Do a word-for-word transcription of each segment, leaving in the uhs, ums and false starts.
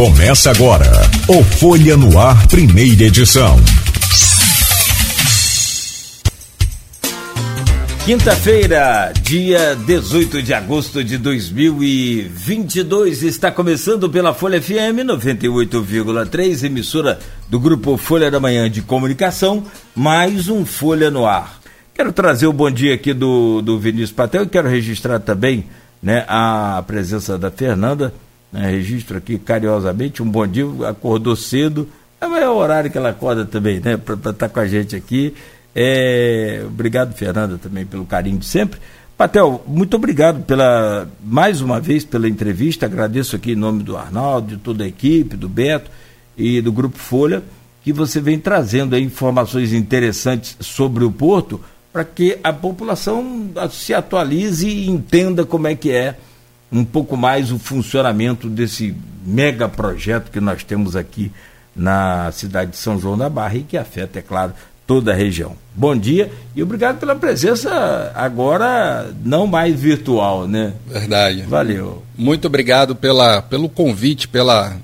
Começa agora o Folha no Ar, primeira edição. Quinta-feira, dia dezoito de agosto de dois mil e vinte e dois, está começando pela Folha F M noventa e oito vírgula três, emissora do grupo Folha da Manhã de Comunicação, mais um Folha no Ar. Quero trazer o bom dia aqui do, do Vinícius Patel e quero registrar também, né, a presença da Fernanda, né, registro aqui carinhosamente, um bom dia, acordou cedo, é o horário que ela acorda também, né, para estar tá com a gente aqui. É, obrigado, Fernanda, também pelo carinho de sempre. Patel, muito obrigado pela, mais uma vez pela entrevista, agradeço aqui em nome do Arnaldo, de toda a equipe, do Beto e do Grupo Folha, que você vem trazendo aí informações interessantes sobre o Porto, para que a população se atualize e entenda como é que é um pouco mais o funcionamento desse mega projeto que nós temos aqui na cidade de São João da Barra e que afeta, é claro, toda a região. Bom dia e obrigado pela presença, agora não mais virtual, né? Verdade. Valeu. Muito obrigado pela, pelo convite, pela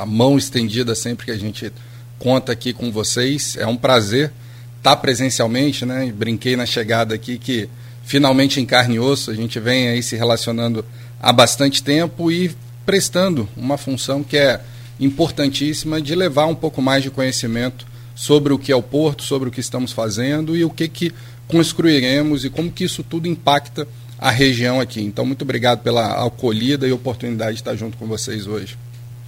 a mão estendida sempre que a gente conta aqui com vocês. É um prazer estar presencialmente, né? Brinquei na chegada aqui que finalmente em carne e osso a gente vem aí se relacionando há bastante tempo e prestando uma função que é importantíssima de levar um pouco mais de conhecimento sobre o que é o Porto, sobre o que estamos fazendo e o que, que construiremos e como que isso tudo impacta a região aqui. Então, muito obrigado pela acolhida e oportunidade de estar junto com vocês hoje.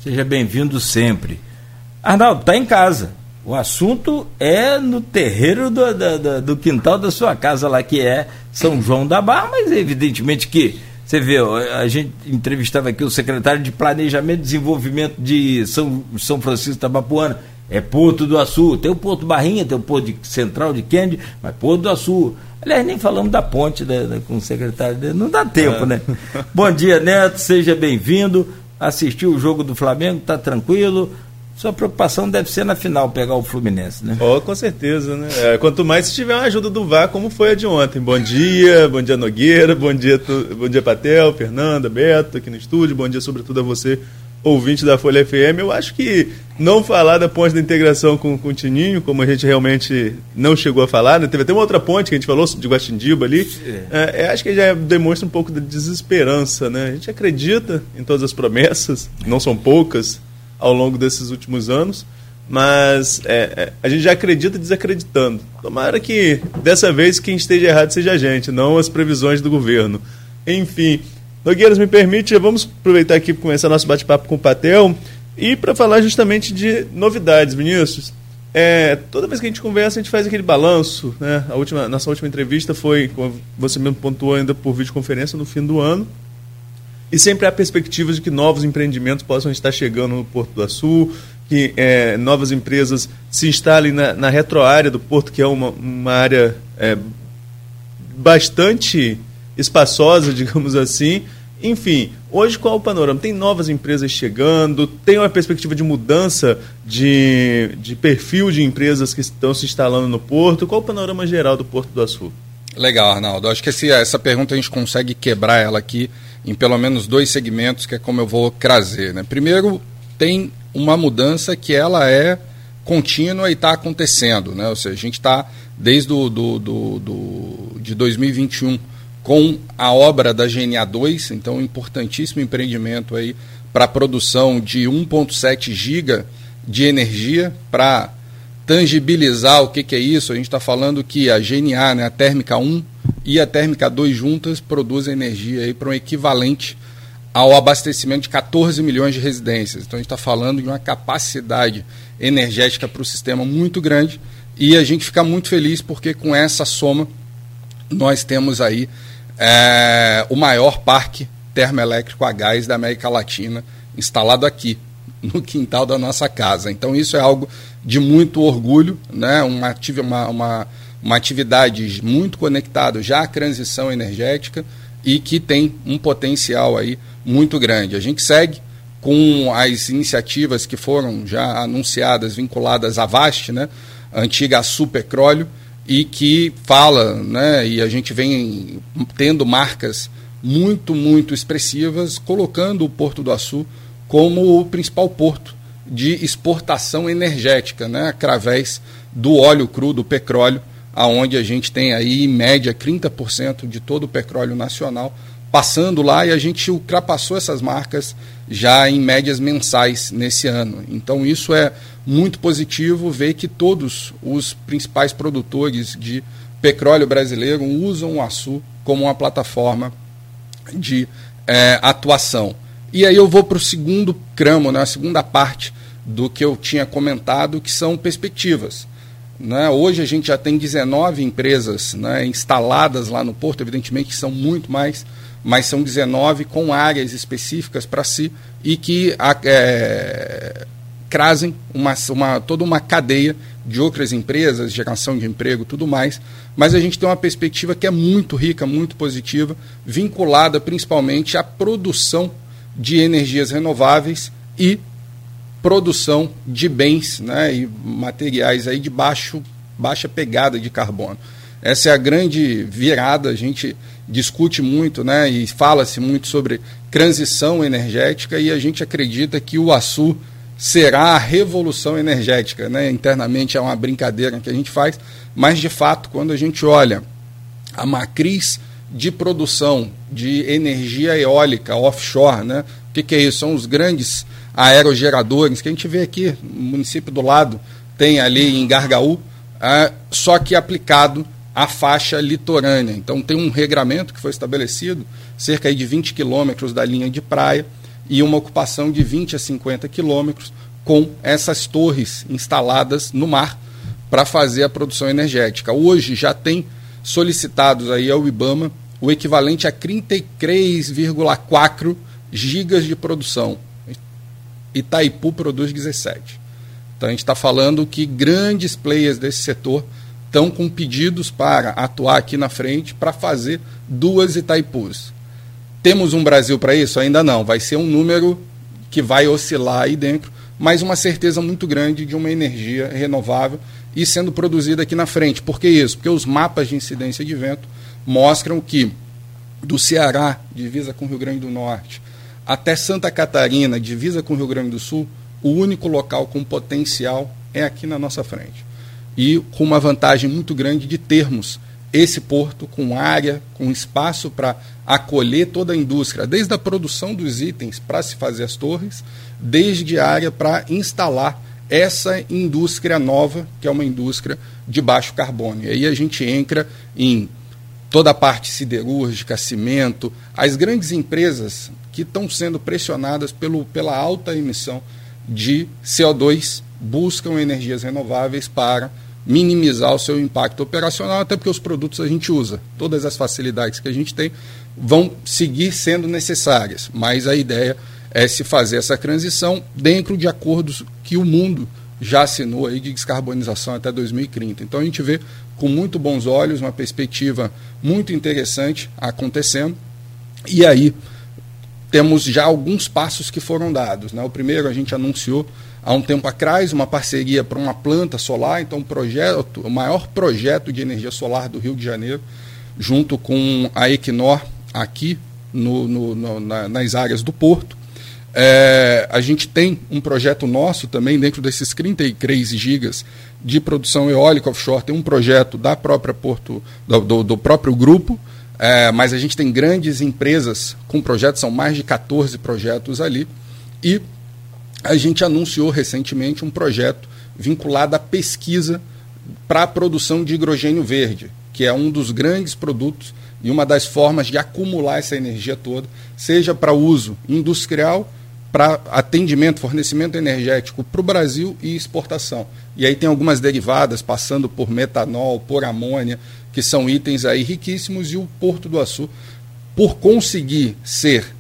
Seja bem-vindo sempre. Arnaldo, está em casa. O assunto é no terreiro do, do, do quintal da sua casa lá, que é São João da Barra, mas evidentemente que, você vê, a gente entrevistava aqui o secretário de Planejamento e Desenvolvimento de São, São Francisco Tabapuana, é Porto do Açú, tem o Porto Barrinha, tem o Porto de Central de Kennedy, mas Porto do Açú. Aliás, nem falamos da ponte, né, com o secretário dele, não dá tempo, é, né? Bom dia, Neto, seja bem-vindo. Assistiu o jogo do Flamengo, tá tranquilo? Sua preocupação deve ser na final, pegar o Fluminense, né? Oh, com certeza, né? É, quanto mais se tiver uma ajuda do V A R, como foi a de ontem. Bom dia, bom dia Nogueira, bom dia, tu, bom dia Patel, Fernanda, Beto, aqui no estúdio, bom dia sobretudo a você, ouvinte da Folha F M. Eu acho que não falar da ponte da integração com, com o Tininho, como a gente realmente não chegou a falar, né? Teve até uma outra ponte que a gente falou, de Guaxindiba ali, é. É, acho que já demonstra um pouco de desesperança, né? A gente acredita em todas as promessas, não são poucas, ao longo desses últimos anos, mas é, a gente já acredita desacreditando. Tomara que, dessa vez, quem esteja errado seja a gente, não as previsões do governo. Enfim, Nogueiras, me permite, vamos aproveitar aqui para começar nosso bate-papo com o Patel e para falar justamente de novidades, Vinícius. É, toda vez que a gente conversa, a gente faz aquele balanço, né? A última, nossa última entrevista foi, como você mesmo pontuou ainda por videoconferência, no fim do ano, e sempre há perspectivas de que novos empreendimentos possam estar chegando no Porto do Açú, que é, novas empresas se instalem na, na retroárea do Porto, que é uma, uma área é, bastante espaçosa, digamos assim. Enfim, hoje qual é o panorama? Tem novas empresas chegando, tem uma perspectiva de mudança de, de perfil de empresas que estão se instalando no Porto. Qual é o panorama geral do Porto do Açú? Legal, Arnaldo. Acho que esse, essa pergunta a gente consegue quebrar ela aqui em pelo menos dois segmentos, que é como eu vou trazer, né? Primeiro, tem uma mudança que ela é contínua e está acontecendo, né? Ou seja, a gente está desde do, do, do, do, de dois mil e vinte e um com a obra da G N A dois, então importantíssimo empreendimento aí para a produção de um vírgula sete giga de energia. Para tangibilizar o que, que é isso, a gente está falando que a G N A, né, a térmica um e a térmica dois juntas produzem energia para um equivalente ao abastecimento de catorze milhões de residências. Então a gente está falando de uma capacidade energética para o sistema muito grande e a gente fica muito feliz porque com essa soma nós temos aí é, o maior parque termoelétrico a gás da América Latina instalado aqui, no quintal da nossa casa. Então isso é algo de muito orgulho, né? uma, uma, uma, uma atividade muito conectada já à transição energética e que tem um potencial aí muito grande. A gente segue com as iniciativas que foram já anunciadas, vinculadas à Vast, né? A antiga Supercrólio, e que fala, né? E a gente vem tendo marcas muito, muito expressivas, colocando o Porto do Açú como o principal porto de exportação energética, né, através do óleo cru, do petróleo, aonde a gente tem aí, em média, trinta por cento de todo o petróleo nacional passando lá, e a gente ultrapassou essas marcas já em médias mensais nesse ano. Então isso é muito positivo, ver que todos os principais produtores de petróleo brasileiro usam o Açú como uma plataforma de é, atuação. E aí eu vou para o segundo cramo, né, a segunda parte do que eu tinha comentado, que são perspectivas. Né? Hoje a gente já tem dezenove empresas, né, instaladas lá no Porto, evidentemente que são muito mais, mas são dezenove com áreas específicas para si e que é, trazem uma, uma, toda uma cadeia de outras empresas, geração de emprego, tudo mais, mas a gente tem uma perspectiva que é muito rica, muito positiva, vinculada principalmente à produção de energias renováveis e produção de bens, né, e materiais aí de baixo, baixa pegada de carbono. Essa é a grande virada, a gente discute muito, né, e fala-se muito sobre transição energética, e a gente acredita que o Açú será a revolução energética, né? Internamente é uma brincadeira que a gente faz, mas de fato quando a gente olha a matriz de produção de energia eólica offshore, né? O que, que é isso? São os grandes aerogeradores que a gente vê aqui no município do lado, tem ali em Gargaú, ah, só que aplicado à faixa litorânea. Então tem um regramento que foi estabelecido, cerca de vinte quilômetros da linha de praia, e uma ocupação de vinte a cinquenta quilômetros com essas torres instaladas no mar para fazer a produção energética. Hoje já tem solicitados aí ao IBAMA o equivalente a trinta e três vírgula quatro gigas de produção. Itaipu produz dezessete. Então a gente está falando que grandes players desse setor estão com pedidos para atuar aqui na frente para fazer duas Itaipus. Temos um Brasil para isso? Ainda não. Vai ser um número que vai oscilar aí dentro, mas uma certeza muito grande de uma energia renovável e sendo produzida aqui na frente. Por que isso? Porque os mapas de incidência de vento mostram que do Ceará, divisa com o Rio Grande do Norte, até Santa Catarina, divisa com o Rio Grande do Sul, o único local com potencial é aqui na nossa frente. E com uma vantagem muito grande de termos esse porto com área, com espaço para acolher toda a indústria, desde a produção dos itens para se fazer as torres, desde a área para instalar essa indústria nova, que é uma indústria de baixo carbono. E aí a gente entra em toda a parte siderúrgica, cimento, as grandes empresas que estão sendo pressionadas pelo, pela alta emissão de C O dois, buscam energias renováveis para minimizar o seu impacto operacional, até porque os produtos a gente usa, todas as facilidades que a gente tem vão seguir sendo necessárias, mas a ideia é se fazer essa transição dentro de acordos que o mundo já assinou aí de descarbonização até dois mil e trinta. Então a gente vê com muito bons olhos, uma perspectiva muito interessante acontecendo, e aí temos já alguns passos que foram dados, né? O primeiro a gente anunciou há um tempo atrás, uma parceria para uma planta solar, então um projeto, o maior projeto de energia solar do Rio de Janeiro, junto com a Equinor, aqui no, no, no, na, nas áreas do Porto. É, a gente tem um projeto nosso também, dentro desses trinta e três gigas de produção eólica offshore, tem um projeto da própria Porto, do, do, do próprio grupo, é, mas a gente tem grandes empresas com projetos, são mais de catorze projetos ali, e a gente anunciou recentemente um projeto vinculado à pesquisa para a produção de hidrogênio verde, que é um dos grandes produtos e uma das formas de acumular essa energia toda, seja para uso industrial, para atendimento, fornecimento energético para o Brasil e exportação. E aí tem algumas derivadas, passando por metanol, por amônia, que são itens aí riquíssimos, e o Porto do Açú, por conseguir ser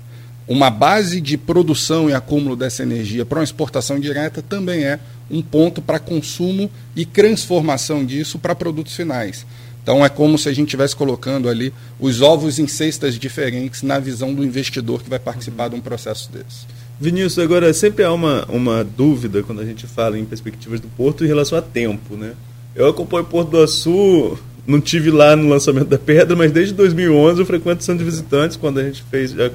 uma base de produção e acúmulo dessa energia para uma exportação direta, também é um ponto para consumo e transformação disso para produtos finais. Então é como se a gente estivesse colocando ali os ovos em cestas diferentes na visão do investidor que vai participar de um processo desse. Vinícius, agora sempre há uma, uma dúvida quando a gente fala em perspectivas do Porto em relação a tempo, né? Eu acompanho o Porto do Açú, não tive lá no lançamento da pedra, mas desde dois mil e onze eu frequento o centro de visitantes, quando a gente fez... Já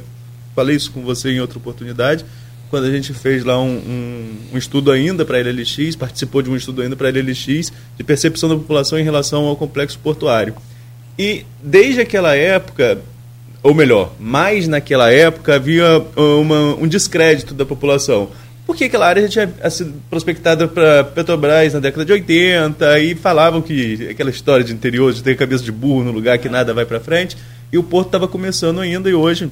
falei isso com você em outra oportunidade, quando a gente fez lá um, um, um estudo ainda para a L L X, participou de um estudo ainda para a L L X, de percepção da população em relação ao complexo portuário. E desde aquela época, ou melhor, mais naquela época, havia uma, um descrédito da população. Porque aquela área já tinha sido prospectada para Petrobras na década de oitenta e falavam que aquela história de interior, de ter cabeça de burro no lugar que nada vai para frente, e o Porto estava começando ainda e hoje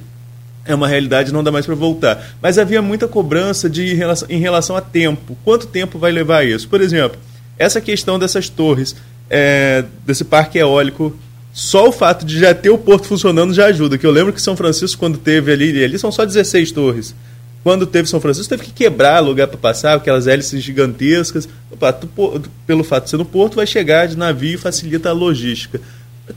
é uma realidade, não dá mais para voltar. Mas havia muita cobrança de, em relação a tempo. Quanto tempo vai levar isso? Por exemplo, essa questão dessas torres, é, desse parque eólico, só o fato de já ter o Porto funcionando já ajuda. Que eu lembro que São Francisco, quando teve ali, e ali são só dezesseis torres. Quando teve São Francisco, teve que quebrar lugar para passar, aquelas hélices gigantescas. Opa, tu, pelo fato de ser no Porto, vai chegar de navio e facilita a logística.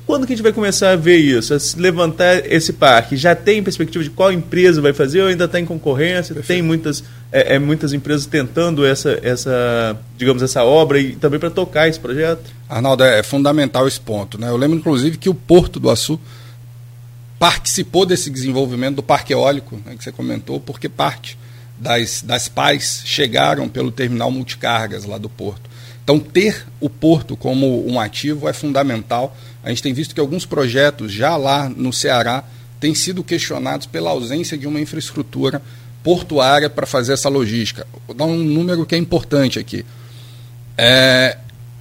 Quando que a gente vai começar a ver isso? A se levantar esse parque? Já tem perspectiva de qual empresa vai fazer ou ainda está em concorrência? Perfeito. Tem muitas, é, é, muitas empresas tentando essa, essa, digamos, essa obra e também para tocar esse projeto? Arnaldo, é, é fundamental esse ponto, né? Eu lembro, inclusive, que o Porto do Açú participou desse desenvolvimento do parque eólico, né, que você comentou, porque parte das, das P A Is chegaram pelo terminal multicargas lá do Porto. Então, ter o Porto como um ativo é fundamental. A gente tem visto que alguns projetos já lá no Ceará têm sido questionados pela ausência de uma infraestrutura portuária para fazer essa logística. Vou dar um número que é importante aqui. É,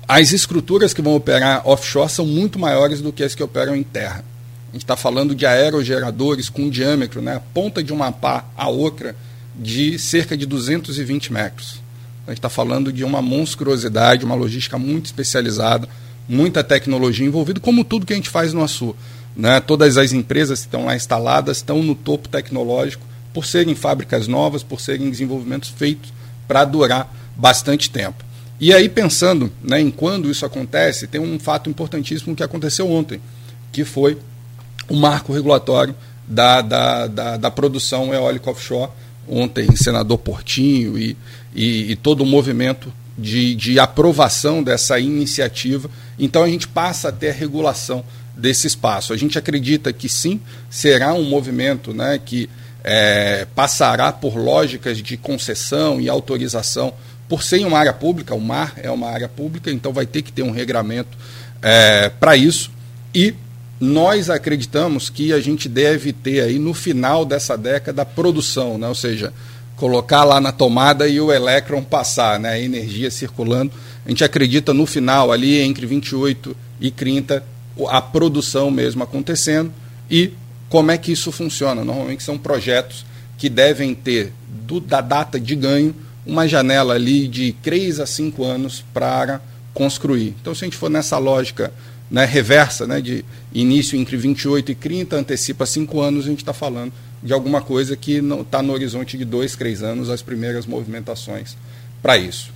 as estruturas que vão operar offshore são muito maiores do que as que operam em terra. A gente está falando de aerogeradores com um diâmetro, né, a ponta de uma pá a outra, de cerca de duzentos e vinte metros. A gente está falando de uma monstruosidade, uma logística muito especializada, muita tecnologia envolvida, como tudo que a gente faz no Açú, né? Todas as empresas que estão lá instaladas estão no topo tecnológico, por serem fábricas novas, por serem desenvolvimentos feitos para durar bastante tempo. E aí, pensando, né, em quando isso acontece, tem um fato importantíssimo que aconteceu ontem, que foi o marco regulatório da, da, da, da produção eólica offshore. Ontem, senador Portinho e, e, e todo o movimento de, de aprovação dessa iniciativa. Então, a gente passa a ter a regulação desse espaço. A gente acredita que, sim, será um movimento, né, que é, passará por lógicas de concessão e autorização, por ser uma área pública. O mar é uma área pública, então vai ter que ter um regramento é, para isso. E nós acreditamos que a gente deve ter aí no final dessa década a produção, né? Ou seja, colocar lá na tomada e o elétron passar, né? A energia circulando. A gente acredita no final ali, entre vinte e oito e trinta, a produção mesmo acontecendo. E como é que isso funciona? Normalmente são projetos que devem ter, do, da data de ganho, uma janela ali de três a cinco anos para construir. Então, se a gente for nessa lógica, né, reversa, né, de início entre vinte e oito e trinta, antecipa cinco anos, a gente está falando de alguma coisa que não está no horizonte de dois, três anos, as primeiras movimentações para isso.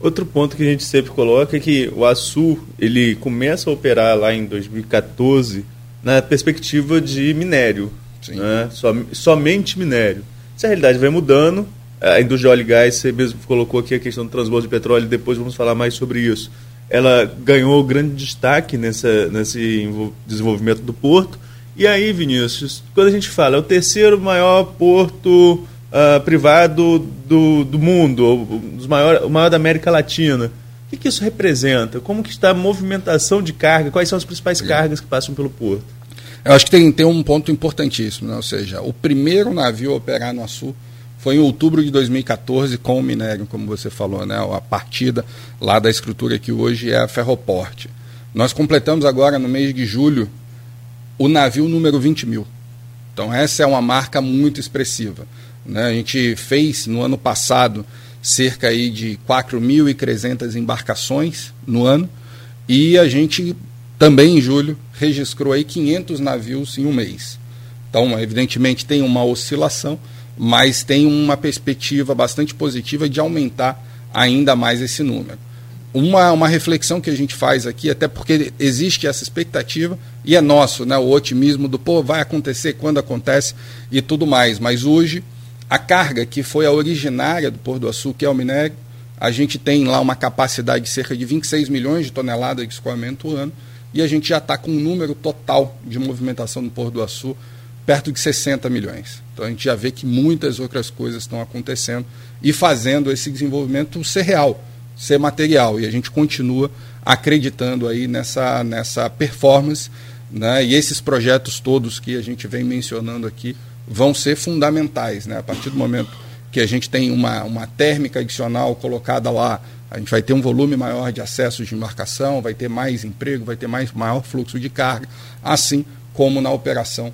Outro ponto que a gente sempre coloca é que o Açú, ele começa a operar lá em dois mil e catorze na perspectiva de minério, né? Som, somente minério. Se a realidade vai mudando, a indústria de óleo e gás, você mesmo colocou aqui a questão do transbordo de petróleo, depois vamos falar mais sobre isso. Ela ganhou grande destaque nessa, nesse desenvolvimento do porto. E aí, Vinícius, quando a gente fala, é o terceiro maior porto uh, privado do, do mundo, ou dos maior, o maior da América Latina. O que, que isso representa? Como que está a movimentação de carga? Quais são as principais cargas que passam pelo porto? Eu acho que tem, tem um ponto importantíssimo, né? Ou seja, o primeiro navio a operar no Açú foi em outubro de dois mil e catorze com o minério, como você falou, né? A partida lá da estrutura que hoje é a Ferroporte. Nós completamos agora, no mês de julho, o navio número vinte mil. Então, essa é uma marca muito expressiva, né? A gente fez, no ano passado, cerca aí de quatro mil e trezentas embarcações no ano, e a gente, também em julho, registrou aí quinhentos navios em um mês. Então, evidentemente, tem uma oscilação, mas tem uma perspectiva bastante positiva de aumentar ainda mais esse número. Uma, uma reflexão que a gente faz aqui, até porque existe essa expectativa, e é nosso, né, o otimismo do, pô, vai acontecer quando acontece e tudo mais. Mas hoje, a carga que foi a originária do Porto do Açú, que é o minério, a gente tem lá uma capacidade de cerca de vinte e seis milhões de toneladas de escoamento por ano, e a gente já está com um número total de movimentação no Porto do Açú perto de sessenta milhões. Então a gente já vê que muitas outras coisas estão acontecendo e fazendo esse desenvolvimento ser real, ser material. E a gente continua acreditando aí nessa, nessa performance, né? E esses projetos todos que a gente vem mencionando aqui vão ser fundamentais, né? A partir do momento que a gente tem uma, uma térmica adicional colocada lá, a gente vai ter um volume maior de acessos de embarcação, vai ter mais emprego, vai ter mais, maior fluxo de carga, assim como na operação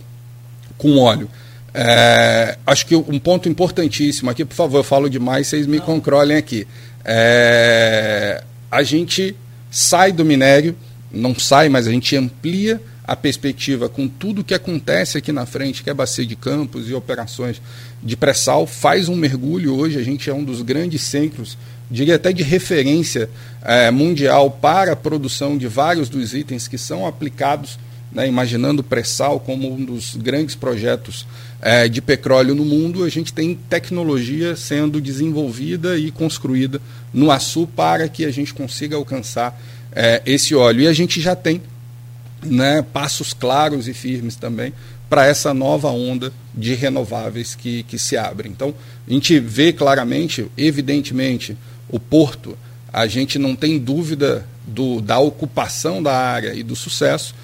com óleo. É, acho que um ponto importantíssimo aqui, por favor, eu falo demais, vocês me controlem aqui. É, a gente sai do minério, não sai, mas a gente amplia a perspectiva com tudo que acontece aqui na frente, que é bacia de campos e operações de pré-sal, faz um mergulho hoje, a gente é um dos grandes centros, diria até de referência eh, mundial para a produção de vários dos itens que são aplicados, né, imaginando o pré-sal como um dos grandes projetos eh, de petróleo no mundo, a gente tem tecnologia sendo desenvolvida e construída no Açú para que a gente consiga alcançar eh, esse óleo. E a gente já tem, né, passos claros e firmes também para essa nova onda de renováveis que, que se abre. Então, a gente vê claramente, evidentemente, o porto, a gente não tem dúvida do, da ocupação da área e do sucesso.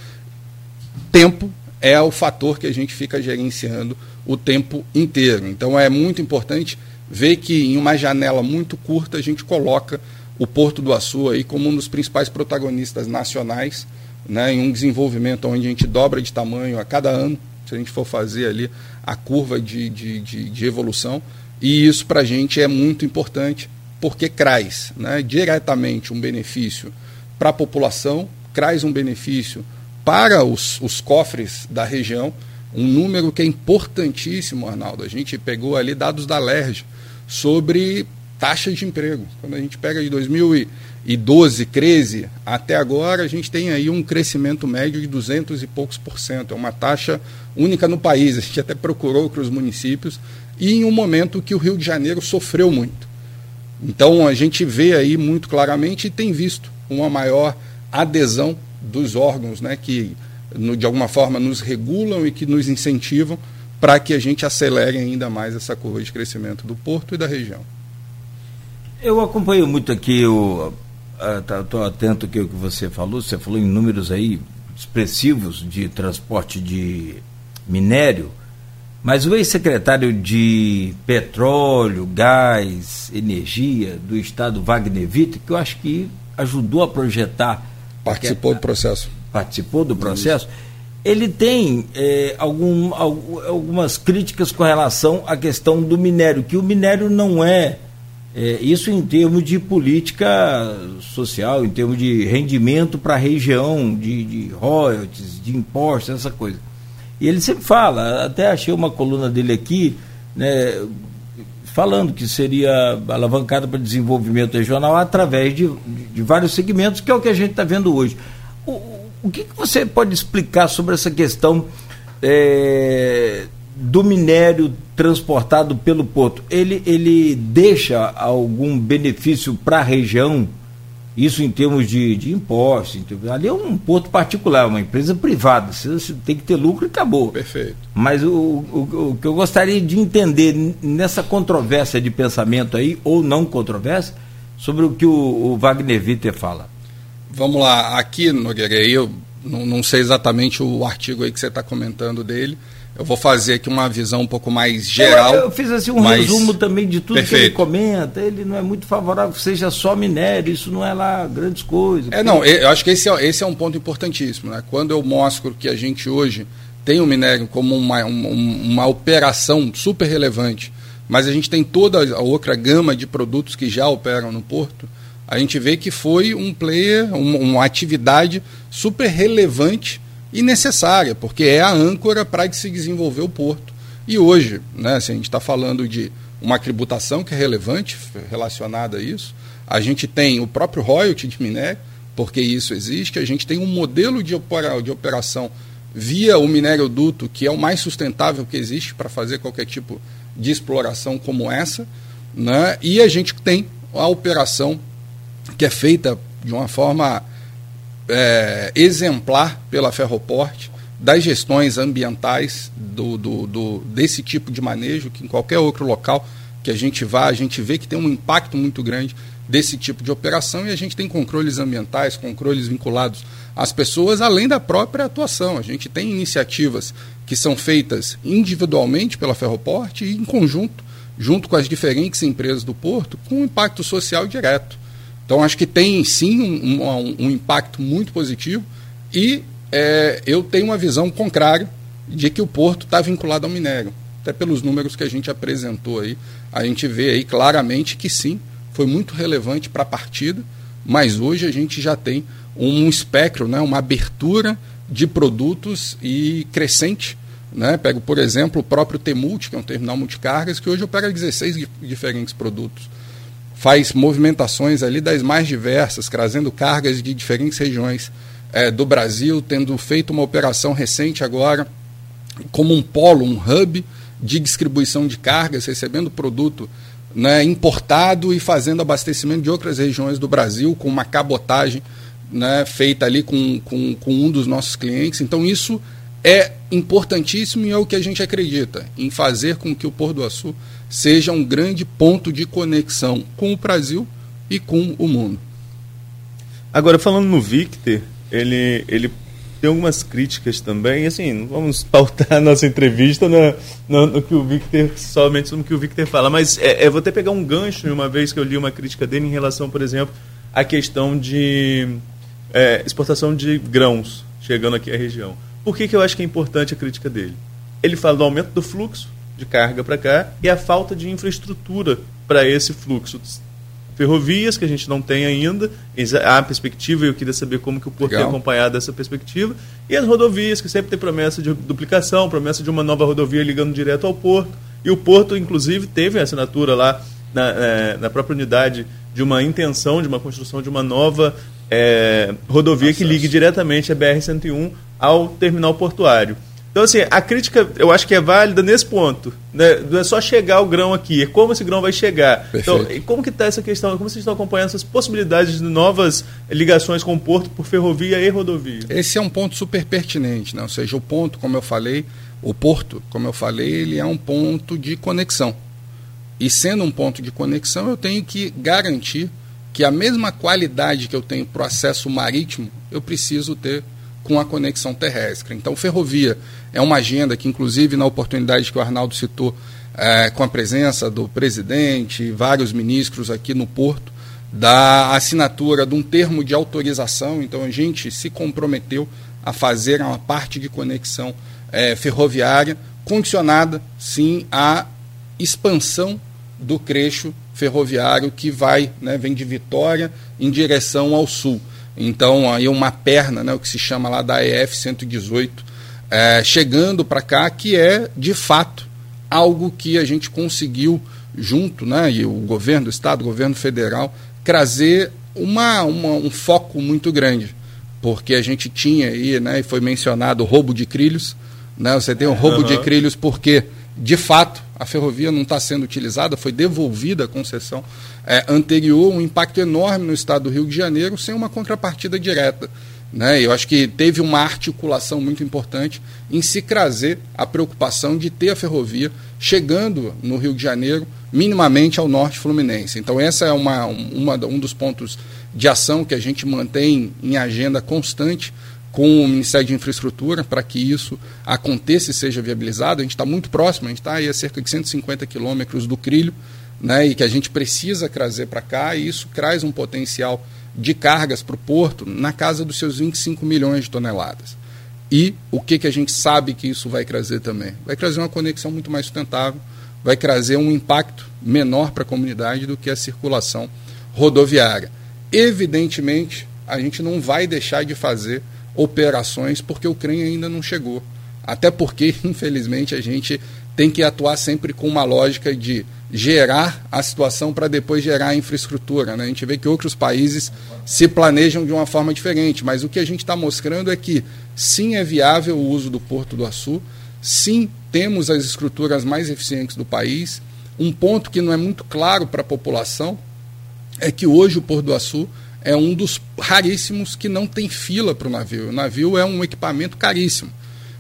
Tempo é o fator que a gente fica gerenciando o tempo inteiro. Então, é muito importante ver que em uma janela muito curta a gente coloca o Porto do Açú aí como um dos principais protagonistas nacionais, né, em um desenvolvimento onde a gente dobra de tamanho a cada ano, se a gente for fazer ali a curva de, de, de, de evolução, e isso para a gente é muito importante, porque CRAS, né, diretamente um benefício para a população, CRAS um benefício para os, os cofres da região, um número que é importantíssimo, Arnaldo, a gente pegou ali dados da LERJ sobre taxas de emprego, quando a gente pega de dois mil e doze, treze até agora, a gente tem aí um crescimento médio de duzentos e poucos por cento, é uma taxa única no país, a gente até procurou para os municípios, e em um momento que o Rio de Janeiro sofreu muito. Então a gente vê aí muito claramente e tem visto uma maior adesão dos órgãos, né, que no, de alguma forma nos regulam e que nos incentivam para que a gente acelere ainda mais essa curva de crescimento do porto e da região. Eu acompanho muito aqui, estou atento aqui ao que você falou, você falou em números aí expressivos de transporte de minério, mas o ex-secretário de Petróleo, Gás, Energia do Estado, Wagner Vítor, que eu acho que ajudou a projetar... Participou porque, do processo. Participou do processo. Isso. Ele tem eh, algum, algumas críticas com relação à questão do minério, que o minério não é... É, isso em termos de política social, em termos de rendimento para a região, de, de royalties, de impostos, essa coisa. E ele sempre fala, até achei uma coluna dele aqui, né, falando que seria alavancada para desenvolvimento regional através de, de vários segmentos, que é o que a gente está vendo hoje. O, o que, que você pode explicar sobre essa questão é, do minério transportado pelo porto? Ele, ele deixa algum benefício para a região, isso em termos de, de impostos, termos, ali é um porto particular, uma empresa privada, você tem que ter lucro e acabou. Perfeito. Mas o, o, o que eu gostaria de entender nessa controvérsia de pensamento aí, ou não controvérsia, sobre o que o, o Wagner Vítor fala. Vamos lá, aqui, Nogueira, eu não, não sei exatamente o artigo aí que você está comentando dele. Eu vou fazer aqui uma visão um pouco mais geral. Eu, eu fiz assim um mas... resumo também de tudo. Perfeito. Que ele comenta. Ele não é muito favorável que seja só minério, isso não é lá grandes coisas. É, porque... não, eu acho que esse é, esse é um ponto importantíssimo, né? Quando eu mostro que a gente hoje tem o minério como uma, uma, uma operação super relevante, mas a gente tem toda a outra gama de produtos que já operam no porto, a gente vê que foi um player, uma, uma atividade super relevante e necessária, porque é a âncora para que se desenvolver o porto. E hoje, né, se a gente está falando de uma tributação que é relevante relacionada a isso, a gente tem o próprio royalty de minério, porque isso existe, a gente tem um modelo de operação via o minério duto, que é o mais sustentável que existe para fazer qualquer tipo de exploração como essa, né, e a gente tem a operação que é feita de uma forma... É, exemplar pela Ferroporte, das gestões ambientais do, do, do, desse tipo de manejo, que em qualquer outro local que a gente vá, a gente vê que tem um impacto muito grande desse tipo de operação, e a gente tem controles ambientais, controles vinculados às pessoas, além da própria atuação. A gente tem iniciativas que são feitas individualmente pela Ferroporte e em conjunto, junto com as diferentes empresas do porto, com impacto social direto. Então, acho que tem, sim, um, um, um impacto muito positivo, e é, eu tenho uma visão contrária de que o porto está vinculado ao minério. Até pelos números que a gente apresentou aí, a gente vê aí claramente que sim, foi muito relevante para a partida, mas hoje a gente já tem um espectro, né, uma abertura de produtos e crescente. Né? Pego, por exemplo, o próprio T-Multi, que é um terminal multicargas, que hoje opera dezesseis diferentes produtos. Faz movimentações ali das mais diversas, trazendo cargas de diferentes regiões é, do Brasil, tendo feito uma operação recente agora como um polo, um hub de distribuição de cargas, recebendo produto, né, importado e fazendo abastecimento de outras regiões do Brasil, com uma cabotagem, né, feita ali com, com, com um dos nossos clientes. Então, isso é importantíssimo e é o que a gente acredita, em fazer com que o Porto do Açú seja um grande ponto de conexão com o Brasil e com o mundo. Agora, falando no Victor, ele, ele tem algumas críticas também, assim, não vamos pautar a nossa entrevista no, no, no que o Victor, somente no que o Victor fala, mas é, é, vou até pegar um gancho, uma vez que eu li uma crítica dele em relação, por exemplo, à questão de é, exportação de grãos chegando aqui à região. Por que que eu acho que é importante a crítica dele? Ele fala do aumento do fluxo de carga para cá e a falta de infraestrutura para esse fluxo. Ferrovias, que a gente não tem ainda, há a perspectiva, e eu queria saber como que o Porto tem acompanhado essa perspectiva, e as rodovias, que sempre tem promessa de duplicação, promessa de uma nova rodovia ligando direto ao Porto, e o Porto, inclusive, teve a assinatura lá na, é, na própria unidade de uma intenção, de uma construção de uma nova é, rodovia Acesso. Que ligue diretamente a B R cento e um ao terminal portuário. Então, assim, a crítica eu acho que é válida nesse ponto, né? Não é só chegar o grão aqui, é como esse grão vai chegar. Perfeito. Então, como que está essa questão? Como vocês estão acompanhando essas possibilidades de novas ligações com o porto por ferrovia e rodovia? Esse é um ponto super pertinente, né? Ou seja, o ponto, como eu falei, o porto, como eu falei, ele é um ponto de conexão. E sendo um ponto de conexão, eu tenho que garantir que a mesma qualidade que eu tenho para o acesso marítimo, eu preciso ter com a conexão terrestre. Então, ferrovia é uma agenda que, inclusive, na oportunidade que o Arnaldo citou, é, com a presença do presidente e vários ministros aqui no Porto, da assinatura de um termo de autorização. Então, a gente se comprometeu a fazer uma parte de conexão é, ferroviária, condicionada, sim, à expansão do trecho ferroviário que vai, né, vem de Vitória em direção ao sul. Então, aí uma perna, né, o que se chama lá da E F cento e dezoito, é, chegando para cá, que é, de fato, algo que a gente conseguiu junto, né, e o governo do Estado, o governo federal, trazer uma, uma, um foco muito grande, porque a gente tinha aí, né, e foi mencionado o roubo de trilhos, né, você tem o roubo uhum. de trilhos porque, de fato, a ferrovia não está sendo utilizada, foi devolvida a concessão é, anterior, um impacto enorme no estado do Rio de Janeiro, sem uma contrapartida direta. Né? Eu acho que teve uma articulação muito importante em se trazer a preocupação de ter a ferrovia chegando no Rio de Janeiro, minimamente ao norte fluminense. Então, esse é uma, uma, um dos pontos de ação que a gente mantém em agenda constante com o Ministério de Infraestrutura, para que isso aconteça e seja viabilizado. A gente está muito próximo, a gente está aí a cerca de cento e cinquenta quilômetros do trilho, né, e que a gente precisa trazer para cá, e isso traz um potencial de cargas para o porto na casa dos seus vinte e cinco milhões de toneladas. E o que, que a gente sabe que isso vai trazer também? Vai trazer uma conexão muito mais sustentável, vai trazer um impacto menor para a comunidade do que a circulação rodoviária. Evidentemente, a gente não vai deixar de fazer operações, porque o CREM ainda não chegou. Até porque, infelizmente, a gente tem que atuar sempre com uma lógica de gerar a situação para depois gerar a infraestrutura. Né? A gente vê que outros países se planejam de uma forma diferente, mas o que a gente está mostrando é que, sim, é viável o uso do Porto do Açú, sim, temos as estruturas mais eficientes do país. Um ponto que não é muito claro para a população é que hoje o Porto do Açú é um dos raríssimos que não tem fila para o navio. O navio é um equipamento caríssimo.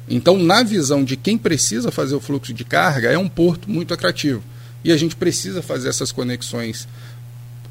Então, na visão de quem precisa fazer o fluxo de carga, é um porto muito atrativo. E a gente precisa fazer essas conexões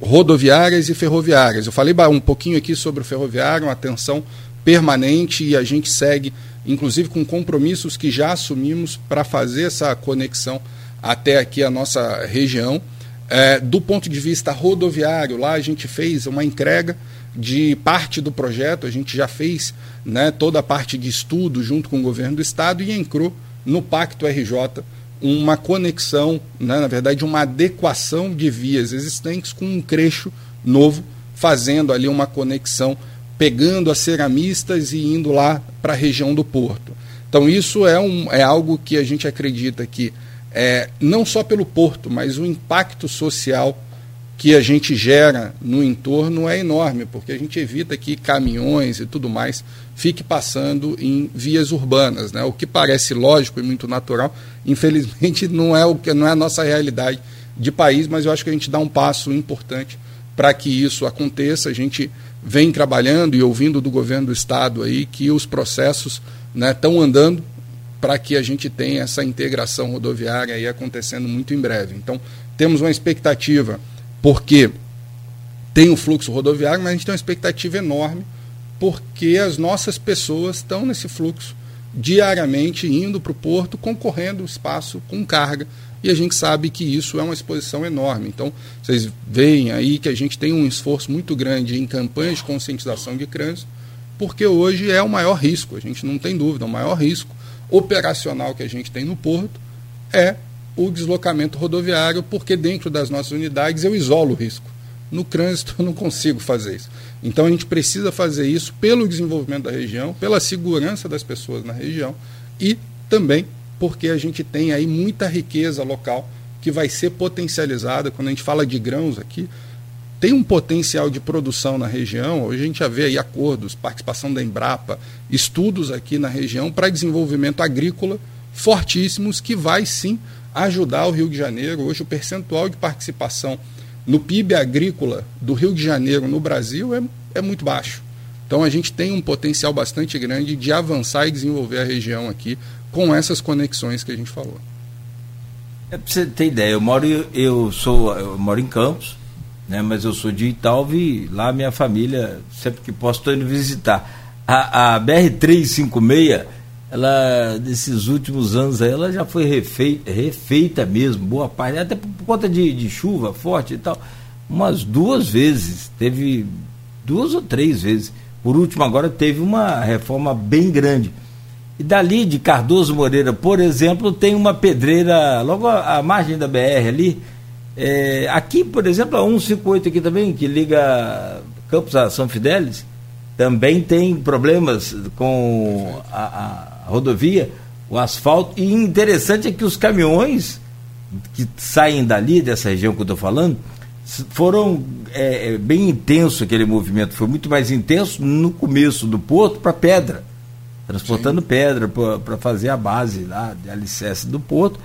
rodoviárias e ferroviárias. Eu falei um pouquinho aqui sobre o ferroviário, uma atenção permanente, e a gente segue, inclusive com compromissos que já assumimos para fazer essa conexão até aqui a nossa região. É, do ponto de vista rodoviário, lá a gente fez uma entrega de parte do projeto, a gente já fez, né, toda a parte de estudo junto com o governo do estado e encrou no Pacto R J uma conexão, né, na verdade uma adequação de vias existentes com um trecho novo, fazendo ali uma conexão, pegando as ceramistas e indo lá para a região do Porto. Então isso é, um, é algo que a gente acredita que é, não só pelo Porto, mas o impacto social que a gente gera no entorno é enorme, porque a gente evita que caminhões e tudo mais fique passando em vias urbanas, né? O que parece lógico e muito natural, infelizmente não é, o que, não é a nossa realidade de país, mas eu acho que a gente dá um passo importante para que isso aconteça. A gente vem trabalhando e ouvindo do governo do estado aí que os processos, né, estão andando para que a gente tenha essa integração rodoviária aí acontecendo muito em breve. Então, temos uma expectativa, porque tem o fluxo rodoviário, mas a gente tem uma expectativa enorme, porque as nossas pessoas estão nesse fluxo diariamente, indo para o porto, concorrendo o espaço com carga, e a gente sabe que isso é uma exposição enorme. Então, vocês veem aí que a gente tem um esforço muito grande em campanhas de conscientização de trânsito, porque hoje é o maior risco, a gente não tem dúvida, o maior risco operacional que a gente tem no porto é o deslocamento rodoviário, porque dentro das nossas unidades eu isolo o risco. No trânsito eu não consigo fazer isso. Então a gente precisa fazer isso pelo desenvolvimento da região, pela segurança das pessoas na região e também porque a gente tem aí muita riqueza local que vai ser potencializada. Quando a gente fala de grãos aqui, tem um potencial de produção na região. Hoje a gente já vê aí acordos, participação da Embrapa, estudos aqui na região para desenvolvimento agrícola fortíssimos que vai sim ajudar o Rio de Janeiro. Hoje o percentual de participação no P I B agrícola do Rio de Janeiro no Brasil é, é muito baixo. Então a gente tem um potencial bastante grande de avançar e desenvolver a região aqui com essas conexões que a gente falou. É para você ter ideia, eu moro, eu sou, eu moro em Campos, né, mas eu sou de Itaúvi, lá minha família, sempre que posso, estou indo visitar. A, a B R trezentos e cinquenta e seis... ela, desses últimos anos aí, ela já foi refeita, refeita mesmo, boa parte, até por conta de, de chuva forte e tal, umas duas vezes, teve duas ou três vezes, por último agora teve uma reforma bem grande, e dali de Cardoso Moreira, por exemplo, tem uma pedreira logo à margem da B R ali, é, aqui, por exemplo, a cento e cinquenta e oito aqui também, que liga Campos a São Fidélis, também tem problemas com a, a a rodovia, o asfalto. E interessante é que os caminhões que saem dali, dessa região que eu estou falando, foram é, bem intenso aquele movimento, foi muito mais intenso no começo do porto para pedra, transportando Sim. pedra para fazer a base lá de alicerce do porto,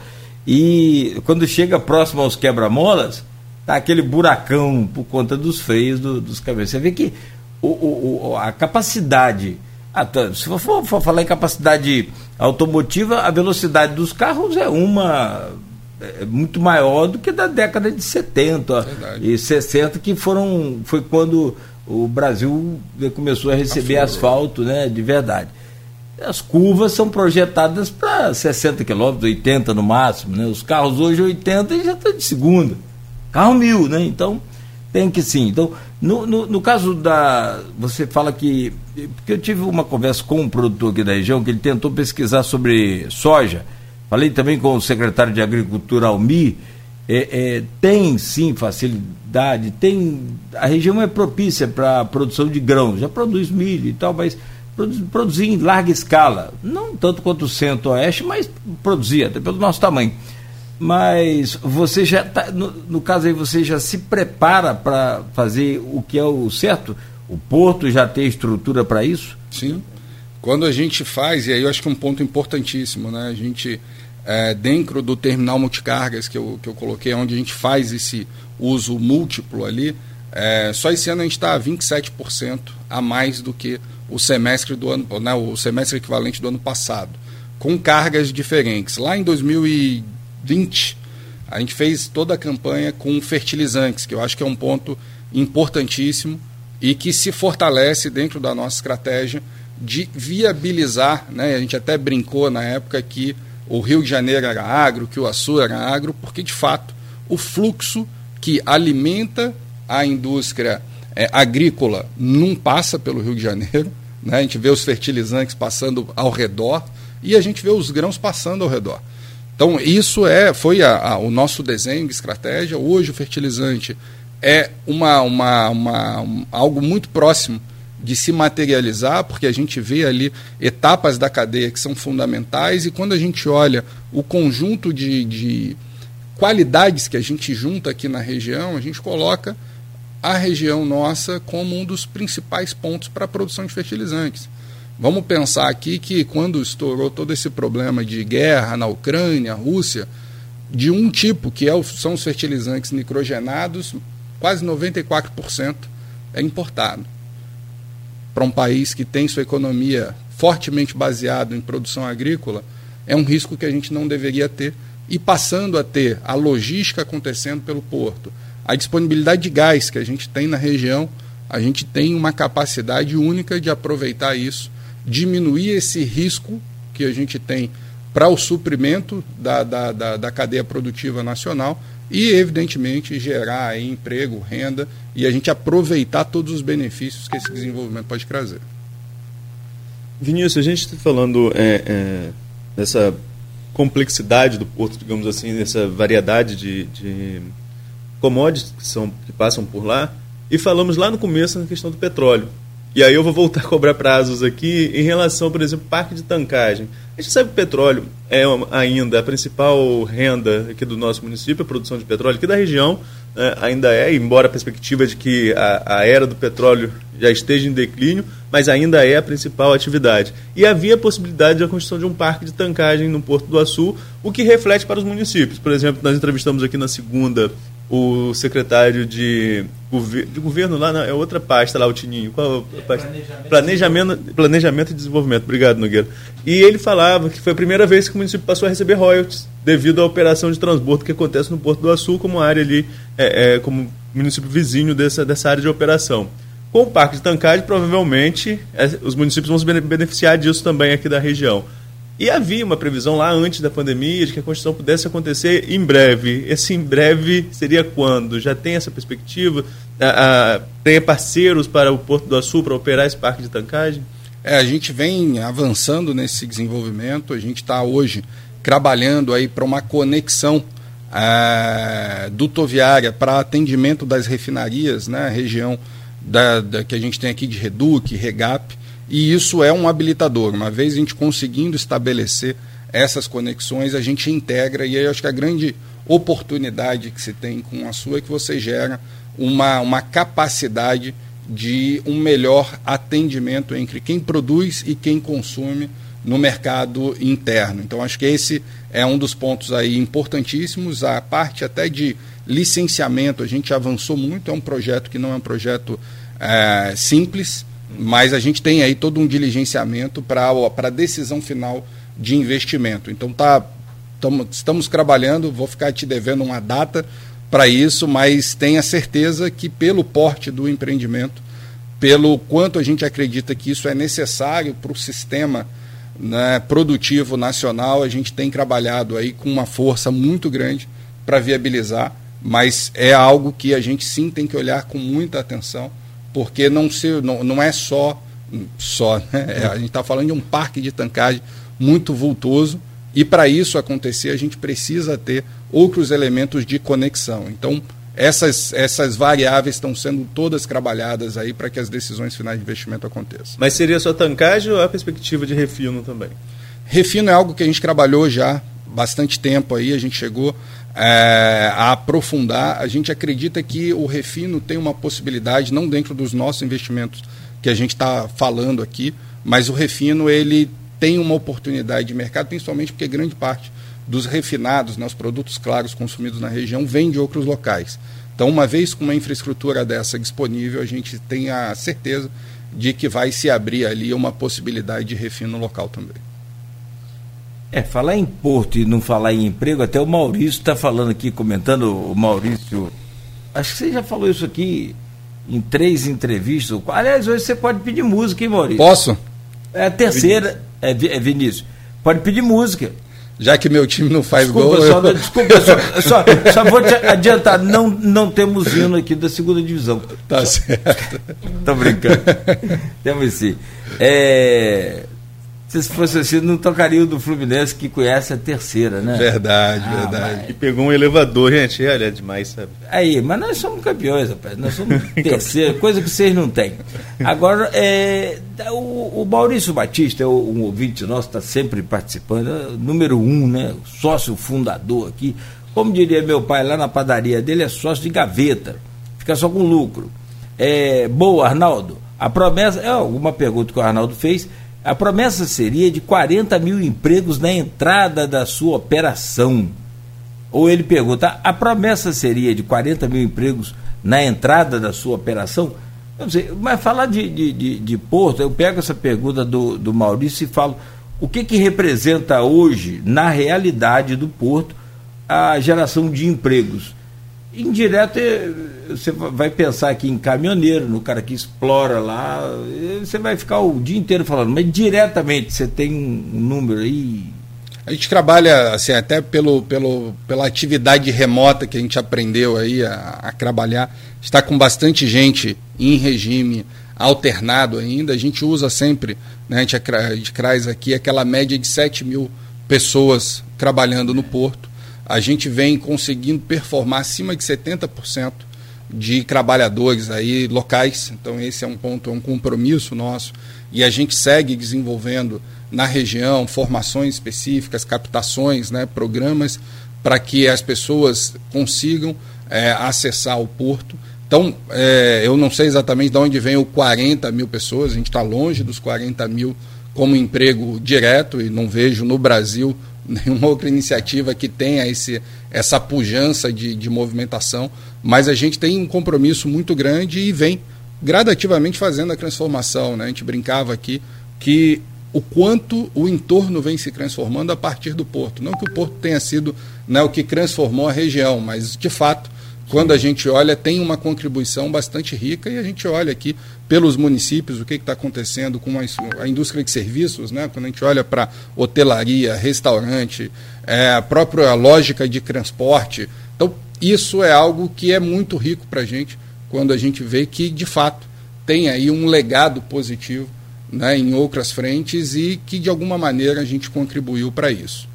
e quando chega próximo aos quebra-molas, tá aquele buracão por conta dos freios do, dos caminhões. Você vê que o, o, a capacidade... Se for, for falar em capacidade automotiva, a velocidade dos carros é uma é muito maior do que da década de setenta Verdade. E sessenta, que foram, foi quando o Brasil começou a receber Afirou. asfalto, né, de verdade. As curvas são projetadas para sessenta quilômetros, oitenta no máximo, né? Os carros hoje oitenta e já estão de segunda. Carro mil, né? Então tem que sim. Então, no, no, no caso da... Você fala que... Porque eu tive uma conversa com um produtor aqui da região, que ele tentou pesquisar sobre soja. Falei também com o secretário de Agricultura, Almir. É, é, tem, sim, facilidade. Tem... A região é propícia para a produção de grãos. Já produz milho e tal, mas produz, produzir em larga escala. Não tanto quanto o centro-oeste, mas produzia, até pelo nosso tamanho. Mas você já tá, no, no caso aí você já se prepara para fazer o que é o certo? O porto já tem estrutura para isso? Sim, quando a gente faz, e aí eu acho que é um ponto importantíssimo, né? A gente, é, dentro do terminal multicargas que eu, que eu coloquei, onde a gente faz esse uso múltiplo ali, é, só esse ano a gente está a vinte e sete por cento a mais do que o semestre do ano, né, o semestre equivalente do ano passado. com cargas diferentes. Lá em dois mil e vinte, a gente fez toda a campanha com fertilizantes, que eu acho que é um ponto importantíssimo e que se fortalece dentro da nossa estratégia de viabilizar, né? A gente até brincou na época que o Rio de Janeiro era agro, que o Açú era agro, porque, de fato, o fluxo que alimenta a indústria é, agrícola não passa pelo Rio de Janeiro, né? A gente vê os fertilizantes passando ao redor e a gente vê os grãos passando ao redor. Então, isso é, foi a, a, o nosso desenho de estratégia. Hoje, o fertilizante é uma, uma, uma, um, algo muito próximo de se materializar, porque a gente vê ali etapas da cadeia que são fundamentais, e quando a gente olha o conjunto de, de qualidades que a gente junta aqui na região, a gente coloca a região nossa como um dos principais pontos para a produção de fertilizantes. Vamos pensar aqui que quando estourou todo esse problema de guerra na Ucrânia, Rússia, de um tipo, que é o, são os fertilizantes nitrogenados, quase noventa e quatro por cento é importado. Para um país que tem sua economia fortemente baseada em produção agrícola, é um risco que a gente não deveria ter. E passando a ter a logística acontecendo pelo porto, a disponibilidade de gás que a gente tem na região, a gente tem uma capacidade única de aproveitar isso, diminuir esse risco que a gente tem para o suprimento da, da, da, da cadeia produtiva nacional e, evidentemente, gerar aí emprego, renda, e a gente aproveitar todos os benefícios que esse desenvolvimento pode trazer. Vinícius, a gente está falando é, é, dessa complexidade do porto, digamos assim, dessa variedade de, de commodities que, são, que passam por lá, e falamos lá no começo na questão do petróleo. E aí eu vou voltar a cobrar prazos aqui em relação, por exemplo, parque de tankagem. A gente sabe que o petróleo é ainda a principal renda aqui do nosso município, a produção de petróleo aqui da região, né, ainda é, embora a perspectiva de que a, a era do petróleo já esteja em declínio, mas ainda é a principal atividade. E havia a possibilidade da construção de um parque de tankagem no Porto do Açú, o que reflete para os municípios. Por exemplo, nós entrevistamos aqui na segunda o secretário de, gover- de governo lá, na, é outra pasta lá, o Tininho. Qual a pasta? É, planejamento, planejamento, planejamento e desenvolvimento. Obrigado, Nogueira. E ele falava que foi a primeira vez que o município passou a receber royalties devido à operação de transbordo que acontece no Porto do Açú, como área ali, é, é, como município vizinho dessa, dessa área de operação. Com o parque de tankagem, provavelmente, é, os municípios vão se beneficiar disso também aqui da região. E havia uma previsão lá antes da pandemia de que a construção pudesse acontecer em breve. Esse em breve seria quando? Já tem essa perspectiva? A, a, tem parceiros para o Porto do Açú para operar esse parque de tankagem? É, a gente vem avançando nesse desenvolvimento. A gente está hoje trabalhando aí para uma conexão ah, dutoviária para atendimento das refinarias, né? A região da, da, que a gente tem aqui de Reduc, Regap. E isso é um habilitador. Uma vez a gente conseguindo estabelecer essas conexões, a gente integra, e aí eu acho que a grande oportunidade que se tem com a sua é que você gera uma, uma capacidade de um melhor atendimento entre quem produz e quem consome no mercado interno. Então, acho que esse é um dos pontos aí importantíssimos. A parte até de licenciamento, a gente avançou muito, é um projeto que não é um projeto é, simples, mas a gente tem aí todo um diligenciamento para a decisão final de investimento. Então, tá, tamo, estamos trabalhando, vou ficar te devendo uma data para isso, mas tenha certeza que pelo porte do empreendimento, pelo quanto a gente acredita que isso é necessário para o sistema, né, produtivo nacional, a gente tem trabalhado aí com uma força muito grande para viabilizar, mas é algo que a gente sim tem que olhar com muita atenção, porque não, se, não, não é só, só né? A gente está falando de um parque de tankagem muito vultoso, e para isso acontecer a gente precisa ter outros elementos de conexão. Então, essas, essas variáveis estão sendo todas trabalhadas aí para que as decisões finais de investimento aconteçam. Mas seria só tankagem ou a perspectiva de refino também? Refino é algo que a gente trabalhou já bastante tempo aí, a gente chegou é, a aprofundar. A gente acredita que o refino tem uma possibilidade, não dentro dos nossos investimentos que a gente está falando aqui, mas o refino ele tem uma oportunidade de mercado, principalmente porque grande parte dos refinados, né, os produtos claros consumidos na região, vêm de outros locais. Então, uma vez com uma infraestrutura dessa disponível, a gente tem a certeza de que vai se abrir ali uma possibilidade de refino local também. É, falar em Porto e não falar em emprego, até o Maurício está falando aqui, comentando, o Maurício, acho que você já falou isso aqui em três entrevistas. Aliás, hoje você pode pedir música, hein, Maurício? Posso? É a terceira, é Vinícius, é, é Vinícius. Pode pedir música. Já que meu time não faz desculpa, gol... Só, eu... Desculpa, só, só, só vou te adiantar, não, não temos hino aqui da segunda divisão. Tá só... certo. Tô brincando. Temos sim. É... Se fosse assim, não tocaria o do Fluminense, que conhece a terceira, né? Verdade, ah, verdade. Mas... E pegou um elevador, gente. Olha, é demais, sabe? Aí, mas nós somos campeões, rapaz. Nós somos terceiro, coisa que vocês não têm. Agora, é, o, o Maurício Batista, o, um ouvinte nosso, está sempre participando. É, número um, né? Sócio fundador aqui. Como diria meu pai, lá na padaria dele, é sócio de gaveta. Fica só com lucro. É, boa, Arnaldo. A promessa... É alguma pergunta que o Arnaldo fez... A promessa seria de quarenta mil empregos na entrada da sua operação. Ou ele pergunta, a promessa seria de quarenta mil empregos na entrada da sua operação? Eu não sei, mas falar de, de, de, de Porto, eu pego essa pergunta do, do Maurício e falo, o que, que representa hoje, na realidade do Porto, a geração de empregos? Indireto, você vai pensar aqui em caminhoneiro, no cara que explora lá, você vai ficar o dia inteiro falando, mas diretamente você tem um número aí? A gente trabalha assim, até pelo, pelo, pela atividade remota que a gente aprendeu aí a, a trabalhar, está com bastante gente em regime alternado ainda, a gente usa sempre, né, a, gente, a gente traz aqui aquela média de sete mil pessoas trabalhando no Porto. A gente vem conseguindo performar acima de setenta por cento de trabalhadores aí locais, então esse é um ponto, é um compromisso nosso, e a gente segue desenvolvendo na região formações específicas, captações, né, programas para que as pessoas consigam é, acessar o Porto. Então, é, eu não sei exatamente de onde vem o quarenta mil pessoas, a gente está longe dos quarenta mil como emprego direto, e não vejo no Brasil nenhuma outra iniciativa que tenha esse, essa pujança de, de movimentação, mas a gente tem um compromisso muito grande e vem gradativamente fazendo a transformação, né? A gente brincava aqui que o quanto o entorno vem se transformando a partir do Porto. Não que o Porto tenha sido, né, o que transformou a região, mas, de fato, quando a gente olha, tem uma contribuição bastante rica, e a gente olha aqui pelos municípios, o que está acontecendo com a indústria de serviços, né? Quando a gente olha para hotelaria, restaurante, é, a própria lógica de transporte. Então, isso é algo que é muito rico para a gente, quando a gente vê que, de fato, tem aí um legado positivo, né, em outras frentes, e que, de alguma maneira, a gente contribuiu para isso.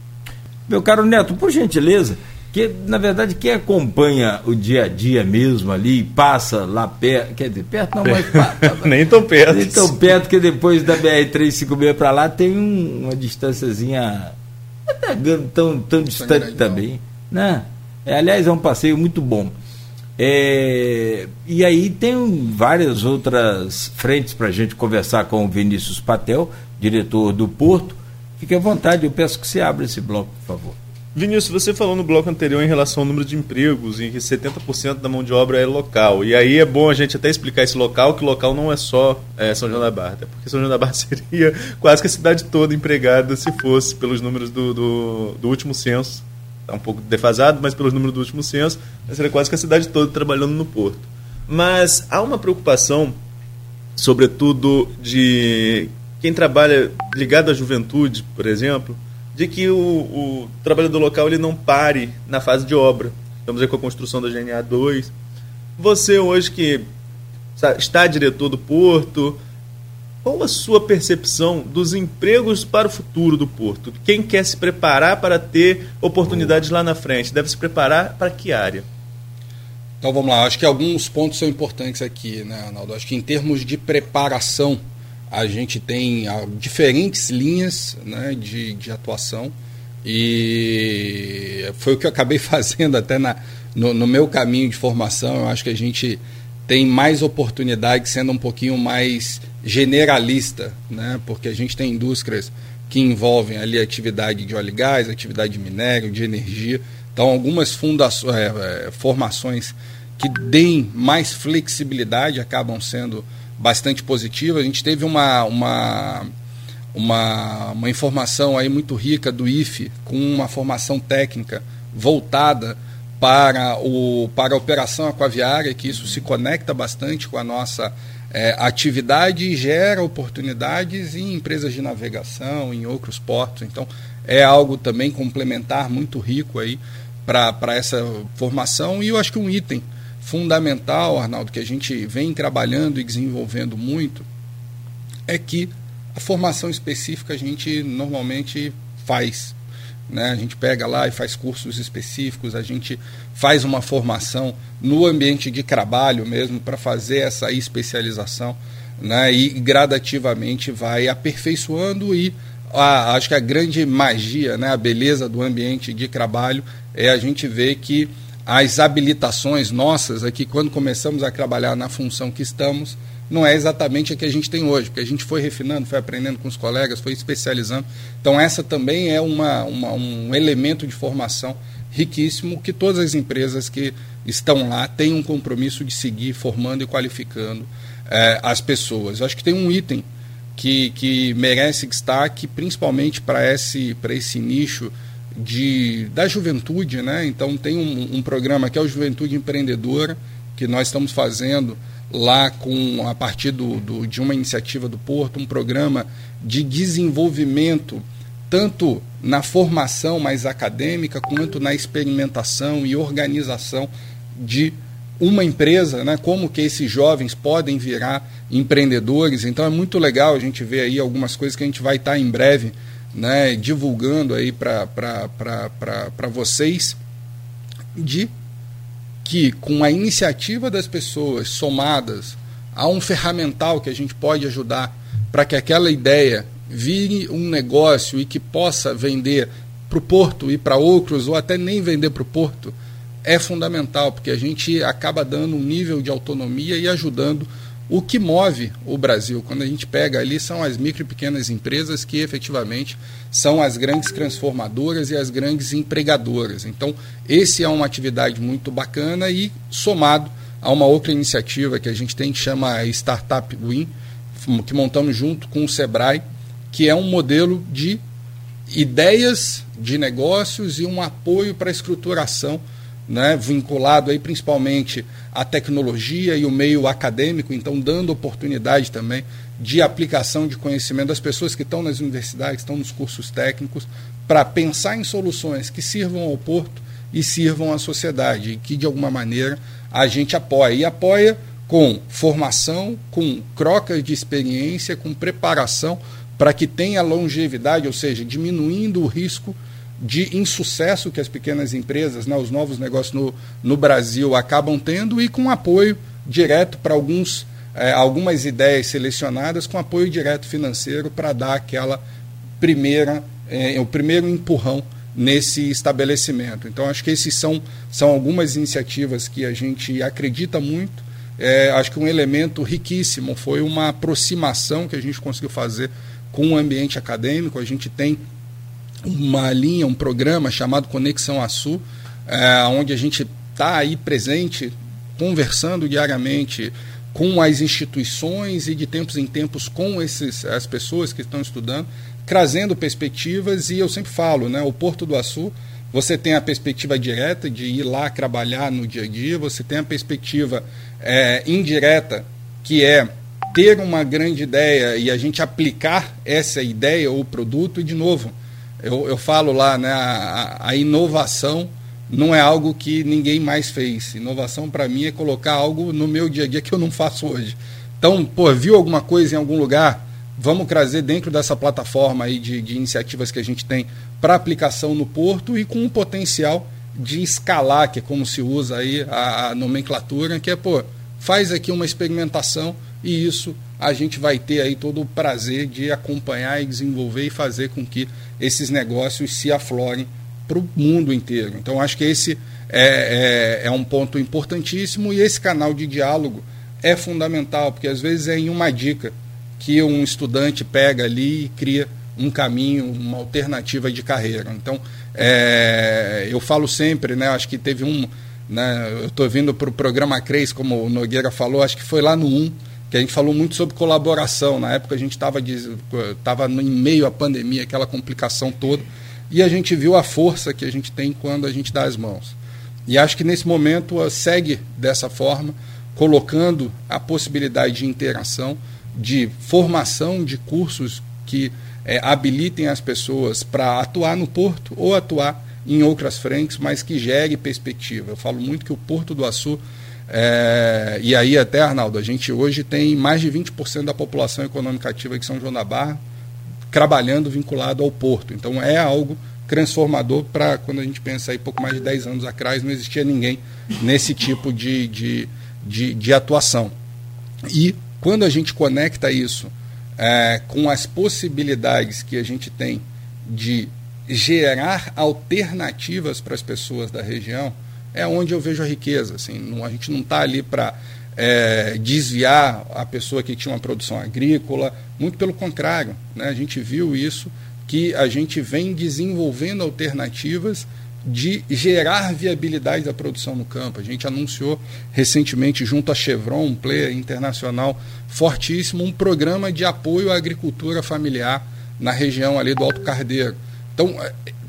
Meu caro Neto, por gentileza... Porque, na verdade, quem acompanha o dia a dia mesmo ali, passa lá perto, quer dizer, perto não, mas passa. Nem tão perto. Nem tão perto, que depois da B R trezentos e cinquenta e seis para lá tem um, uma distanciazinha até tão, tão distante também. Né? É, aliás, é um passeio muito bom. É, e aí tem várias outras frentes para a gente conversar com o Vinícius Patel, diretor do Porto. Fique à vontade, eu peço que você abra esse bloco, por favor. Vinícius, você falou no bloco anterior em relação ao número de empregos, em que setenta por cento da mão de obra é local, e aí é bom a gente até explicar esse local, que local não é só é, São João da Barra, até porque São João da Barra seria quase que a cidade toda empregada se fosse pelos números do, do, do último censo, está um pouco defasado, mas pelos números do último censo, seria quase que a cidade toda trabalhando no Porto. Mas há uma preocupação, sobretudo de quem trabalha ligado à juventude, por exemplo, de que o, o trabalhador local ele não pare na fase de obra. Estamos aí com a construção da G N A dois. Você hoje que está diretor do Porto, qual a sua percepção dos empregos para o futuro do Porto? Quem quer se preparar para ter oportunidades lá na frente? Deve se preparar para que área? Então vamos lá, acho que alguns pontos são importantes aqui, né, Arnaldo? Acho que em termos de preparação, a gente tem diferentes linhas, né, de, de atuação, e foi o que eu acabei fazendo até na, no, no meu caminho de formação. Eu acho que a gente tem mais oportunidade sendo um pouquinho mais generalista, né, porque a gente tem indústrias que envolvem ali atividade de óleo e gás, atividade de minério, de energia. Então, algumas fundações, é, formações que deem mais flexibilidade acabam sendo bastante positiva. A gente teve uma, uma, uma, uma informação aí muito rica do I F E, com uma formação técnica voltada para, o, para a operação aquaviária, que isso se conecta bastante com a nossa é, atividade e gera oportunidades em empresas de navegação, em outros portos. Então, é algo também complementar muito rico aí para essa formação. E eu acho que um item fundamental, Arnaldo, que a gente vem trabalhando e desenvolvendo muito, é que a formação específica a gente normalmente faz, né? A gente pega lá e faz cursos específicos, a gente faz uma formação no ambiente de trabalho mesmo para fazer essa especialização, né? E gradativamente vai aperfeiçoando e a, acho que a grande magia, né? A beleza do ambiente de trabalho é a gente ver que as habilitações nossas aqui, quando começamos a trabalhar na função que estamos, não é exatamente a que a gente tem hoje, porque a gente foi refinando, foi aprendendo com os colegas, foi especializando. Então, essa também é uma, uma, um elemento de formação riquíssimo que todas as empresas que estão lá têm um compromisso de seguir formando e qualificando eh, as pessoas. Eu acho que tem um item que, que merece destaque, principalmente para esse, para esse nicho De, da juventude, né? Então tem um, um programa que é o Juventude Empreendedora, que nós estamos fazendo lá com, a partir do, do, de uma iniciativa do Porto, um programa de desenvolvimento tanto na formação mais acadêmica quanto na experimentação e organização de uma empresa, né? Como que esses jovens podem virar empreendedores. Então é muito legal a gente ver aí algumas coisas que a gente vai estar em breve, né, divulgando aí para vocês, de que com a iniciativa das pessoas somadas a um ferramental que a gente pode ajudar para que aquela ideia vire um negócio e que possa vender para o Porto e para outros, ou até nem vender para o Porto, é fundamental, porque a gente acaba dando um nível de autonomia e ajudando o que move o Brasil. Quando a gente pega ali, são as micro e pequenas empresas que efetivamente são as grandes transformadoras e as grandes empregadoras. Então, esse é uma atividade muito bacana, e somado a uma outra iniciativa que a gente tem, que chama Startup Win, que montamos junto com o Sebrae, que é um modelo de ideias de negócios e um apoio para a estruturação, né, vinculado aí principalmente à tecnologia e o meio acadêmico, então dando oportunidade também de aplicação de conhecimento das pessoas que estão nas universidades, que estão nos cursos técnicos, para pensar em soluções que sirvam ao Porto e sirvam à sociedade, e que de alguma maneira a gente apoia. E apoia com formação, com trocas de experiência, com preparação para que tenha longevidade, ou seja, diminuindo o risco de insucesso que as pequenas empresas, né, os novos negócios no, no Brasil acabam tendo, e com apoio direto para alguns, eh, algumas ideias selecionadas, com apoio direto financeiro para dar aquela primeira, eh, o primeiro empurrão nesse estabelecimento. Então, acho que esses são, são algumas iniciativas que a gente acredita muito. Eh, acho que um elemento riquíssimo foi uma aproximação que a gente conseguiu fazer com o ambiente acadêmico. A gente tem uma linha, um programa chamado Conexão Açú, é, onde a gente está aí presente, conversando diariamente com as instituições e de tempos em tempos com esses, as pessoas que estão estudando, trazendo perspectivas. E eu sempre falo, né, o Porto do Açú, você tem a perspectiva direta de ir lá trabalhar no dia a dia, você tem a perspectiva é, indireta, que é ter uma grande ideia e a gente aplicar essa ideia ou produto. E de novo, Eu, eu falo lá, né, a, a inovação não é algo que ninguém mais fez. Inovação, para mim, é colocar algo no meu dia a dia que eu não faço hoje. Então, pô, viu alguma coisa em algum lugar? Vamos trazer dentro dessa plataforma aí de, de iniciativas que a gente tem para aplicação no Porto, e com o potencial de escalar, que é como se usa aí a, a nomenclatura, que é, pô, faz aqui uma experimentação, e isso a gente vai ter aí todo o prazer de acompanhar e desenvolver e fazer com que esses negócios se aflorem para o mundo inteiro. Então, acho que esse é, é, é um ponto importantíssimo, e esse canal de diálogo é fundamental, porque às vezes é em uma dica que um estudante pega ali e cria um caminho, uma alternativa de carreira. Então, é, eu falo sempre, né, acho que teve um... Né, eu estou vindo para o programa CRAS, como o Nogueira falou, acho que foi lá no um, que a gente falou muito sobre colaboração. Na época a gente estava estava em meio à pandemia, aquela complicação toda, e a gente viu a força que a gente tem quando a gente dá as mãos. E acho que nesse momento segue dessa forma, colocando a possibilidade de interação, de formação de cursos que é, habilitem as pessoas para atuar no porto ou atuar em outras frentes, mas que gere perspectiva. Eu falo muito que o Porto do Açú, é, e aí até, Arnaldo, a gente hoje tem mais de vinte por cento da população econômica ativa de São João da Barra trabalhando vinculado ao porto. Então é algo transformador para quando a gente pensa aí pouco mais de dez anos atrás, não existia ninguém nesse tipo de, de, de, de atuação. E quando a gente conecta isso é, com as possibilidades que a gente tem de gerar alternativas para as pessoas da região, é onde eu vejo a riqueza. Assim, não, a gente não está ali para é, desviar a pessoa que tinha uma produção agrícola, muito pelo contrário, né? A gente viu isso, que a gente vem desenvolvendo alternativas de gerar viabilidade da produção no campo. A gente anunciou recentemente, junto à Chevron, um player internacional fortíssimo, um programa de apoio à agricultura familiar na região ali do Alto Cardeiro. Então,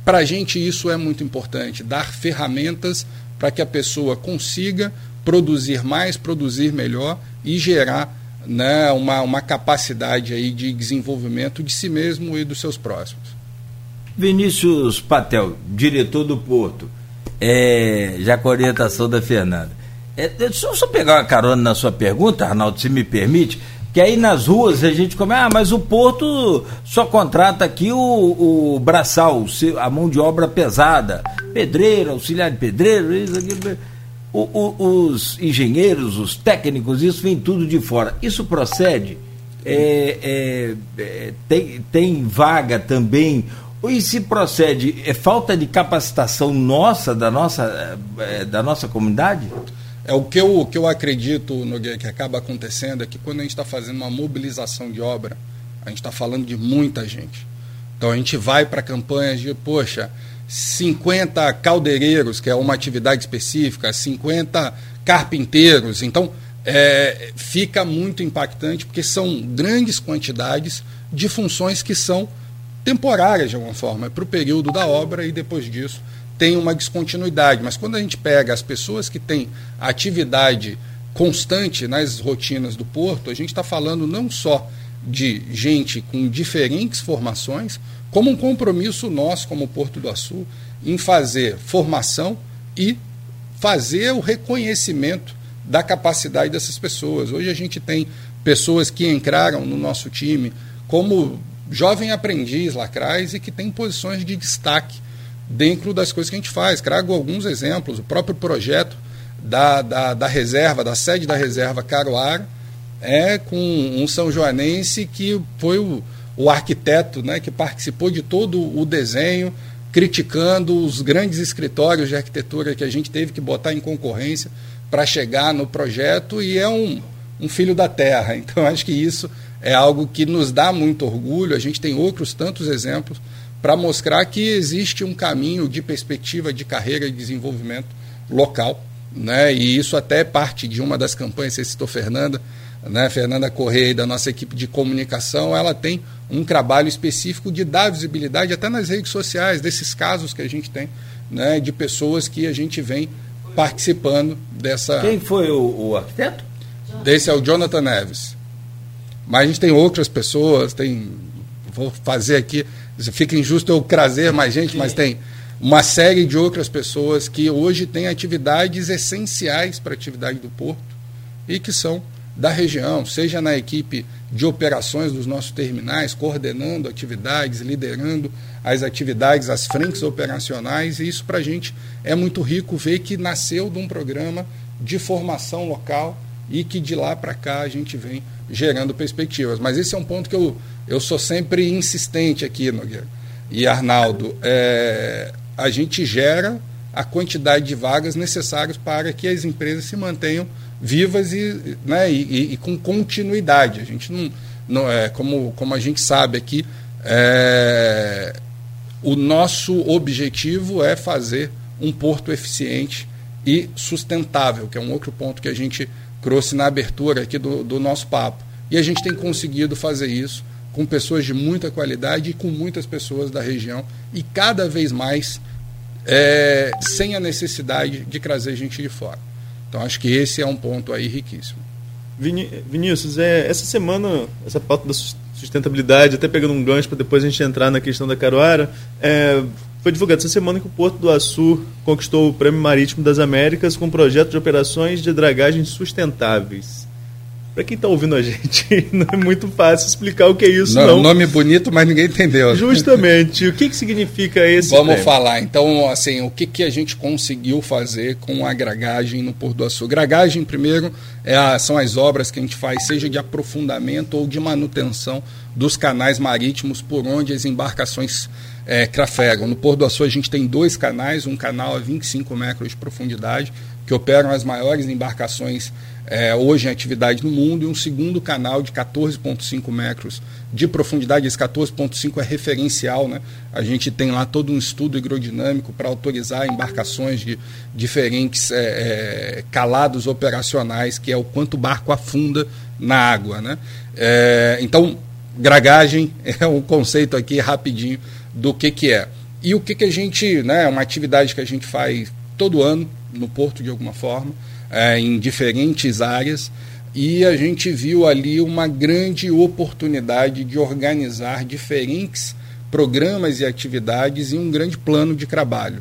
para a gente isso é muito importante, dar ferramentas para que a pessoa consiga produzir mais, produzir melhor e gerar, né, uma, uma capacidade aí de desenvolvimento de si mesmo e dos seus próximos. Vinícius Patel, diretor do Porto, é, já com a orientação da Fernanda. É, deixa eu só pegar uma carona na sua pergunta, Arnaldo, se me permite, que aí nas ruas a gente come, ah, mas o Porto só contrata aqui o, o braçal, a mão de obra pesada, pedreiro, auxiliar de pedreiro, isso aqui... O, o, os engenheiros, os técnicos, isso vem tudo de fora. Isso procede? É, é, é, tem, tem vaga também? E se procede, é falta de capacitação nossa, da nossa, é, da nossa comunidade? É o que eu, o que eu acredito, Nogueira, que acaba acontecendo é que quando a gente está fazendo uma mobilização de obra, a gente está falando de muita gente. Então a gente vai para campanhas de, poxa... cinquenta caldeireiros, que é uma atividade específica, cinquenta carpinteiros. Então, é, fica muito impactante, porque são grandes quantidades de funções que são temporárias, de alguma forma, para o período da obra, e depois disso tem uma descontinuidade. Mas quando a gente pega as pessoas que têm atividade constante nas rotinas do porto, a gente está falando não só de gente com diferentes formações, como um compromisso nosso, como Porto do Açú, em fazer formação e fazer o reconhecimento da capacidade dessas pessoas. Hoje a gente tem pessoas que entraram no nosso time como jovem aprendiz lá atrás e que tem posições de destaque dentro das coisas que a gente faz. Trago alguns exemplos. O próprio projeto da, da, da reserva, da sede da Reserva Caruara, é com um São Joanense que foi o o arquiteto, né, que participou de todo o desenho, criticando os grandes escritórios de arquitetura que a gente teve que botar em concorrência para chegar no projeto, e é um, um filho da terra. Então, acho que isso é algo que nos dá muito orgulho. A gente tem outros tantos exemplos para mostrar que existe um caminho de perspectiva de carreira e desenvolvimento local, né? E isso até é parte de uma das campanhas, você citou, Fernanda, né, Fernanda Correia, da nossa equipe de comunicação, ela tem um trabalho específico de dar visibilidade até nas redes sociais, desses casos que a gente tem, né, de pessoas que a gente vem participando dessa... Quem foi o, o arquiteto? Esse é o Jonathan Neves. Mas a gente tem outras pessoas, tem... Vou fazer aqui... Fica injusto eu trazer mais gente, sim, mas tem uma série de outras pessoas que hoje têm atividades essenciais para a atividade do Porto e que são da região, seja na equipe de operações dos nossos terminais, coordenando atividades, liderando as atividades, as frentes operacionais, e isso para a gente é muito rico ver que nasceu de um programa de formação local e que de lá para cá a gente vem gerando perspectivas. Mas esse é um ponto que eu, eu sou sempre insistente aqui, Nogueira e Arnaldo, é, a gente gera a quantidade de vagas necessárias para que as empresas se mantenham vivas e, né, e, e com continuidade. A gente não, não é, como, como a gente sabe aqui, é, o nosso objetivo é fazer um porto eficiente e sustentável, que é um outro ponto que a gente trouxe na abertura aqui do, do nosso papo. E a gente tem conseguido fazer isso com pessoas de muita qualidade e com muitas pessoas da região, e cada vez mais é, sem a necessidade de trazer gente de fora. Então, acho que esse é um ponto aí riquíssimo. Viní- Vinícius, é, essa semana, essa pauta da sustentabilidade, até pegando um gancho para depois a gente entrar na questão da Caruara, é, foi divulgado essa semana que o Porto do Açú conquistou o Prêmio Marítimo das Américas com um projeto de operações de dragagens sustentáveis. Para quem está ouvindo a gente, não é muito fácil explicar o que é isso, não. não. Nome bonito, mas ninguém entendeu. Justamente. O que, que significa esse Vamos prêmio? falar. Então, assim, o que, que a gente conseguiu fazer com a dragagem no Porto do Açú? Dragagem, primeiro, é a, são as obras que a gente faz, seja de aprofundamento ou de manutenção dos canais marítimos por onde as embarcações é, trafegam. No Porto do Açú, a gente tem dois canais, um canal a vinte e cinco metros de profundidade, que operam as maiores embarcações É, hoje em atividade no mundo, e um segundo canal de catorze vírgula cinco metros de profundidade. Esse catorze vírgula cinco é referencial, né? A gente tem lá todo um estudo hidrodinâmico para autorizar embarcações de diferentes é, é, calados operacionais, que é o quanto o barco afunda na água, né? É, então, dragagem é um conceito aqui rapidinho do que, que é. E o que, que a gente, né, uma atividade que a gente faz todo ano no porto de alguma forma, É, em diferentes áreas, e a gente viu ali uma grande oportunidade de organizar diferentes programas e atividades em um grande plano de trabalho,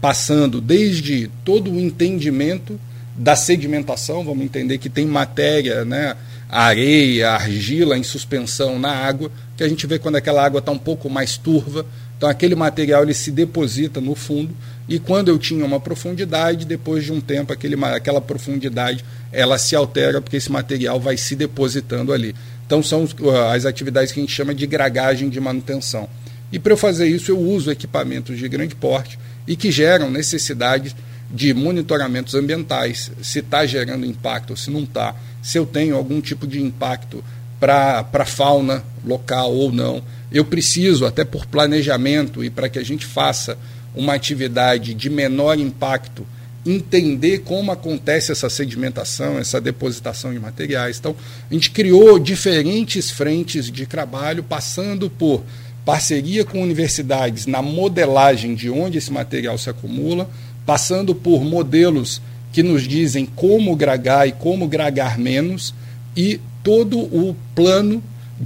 passando desde todo o entendimento da sedimentação. Vamos entender que tem matéria, né, areia, argila em suspensão na água, que a gente vê quando aquela água está um pouco mais turva. Então, aquele material ele se deposita no fundo, e quando eu tinha uma profundidade, depois de um tempo, aquele, aquela profundidade ela se altera, porque esse material vai se depositando ali. Então, são as atividades que a gente chama de dragagem de manutenção. E para eu fazer isso, eu uso equipamentos de grande porte e que geram necessidades de monitoramentos ambientais, se está gerando impacto ou se não está, se eu tenho algum tipo de impacto para a fauna local ou não. Eu preciso, até por planejamento e para que a gente faça uma atividade de menor impacto, entender como acontece essa sedimentação, essa depositação de materiais. Então, a gente criou diferentes frentes de trabalho, passando por parceria com universidades na modelagem de onde esse material se acumula, passando por modelos que nos dizem como dragar e como dragar menos, e todo o plano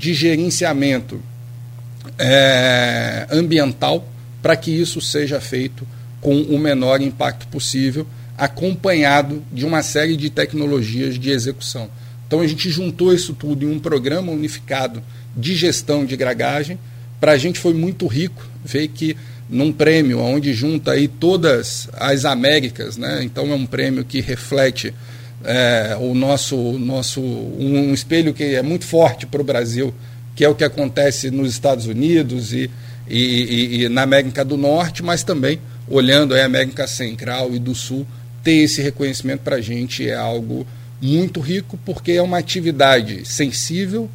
de gerenciamento É, ambiental, para que isso seja feito com o menor impacto possível, acompanhado de uma série de tecnologias de execução. Então, a gente juntou isso tudo em um programa unificado de gestão de dragagem. Para a gente foi muito rico ver que, num prêmio onde junta aí todas as Américas, né? Então, é um prêmio que reflete é, o nosso, nosso um, um espelho que é muito forte para o Brasil, que é o que acontece nos Estados Unidos e, e, e, e na América do Norte, mas também, olhando a América Central e do Sul, ter esse reconhecimento para a gente é algo muito rico, porque é uma atividade sensível,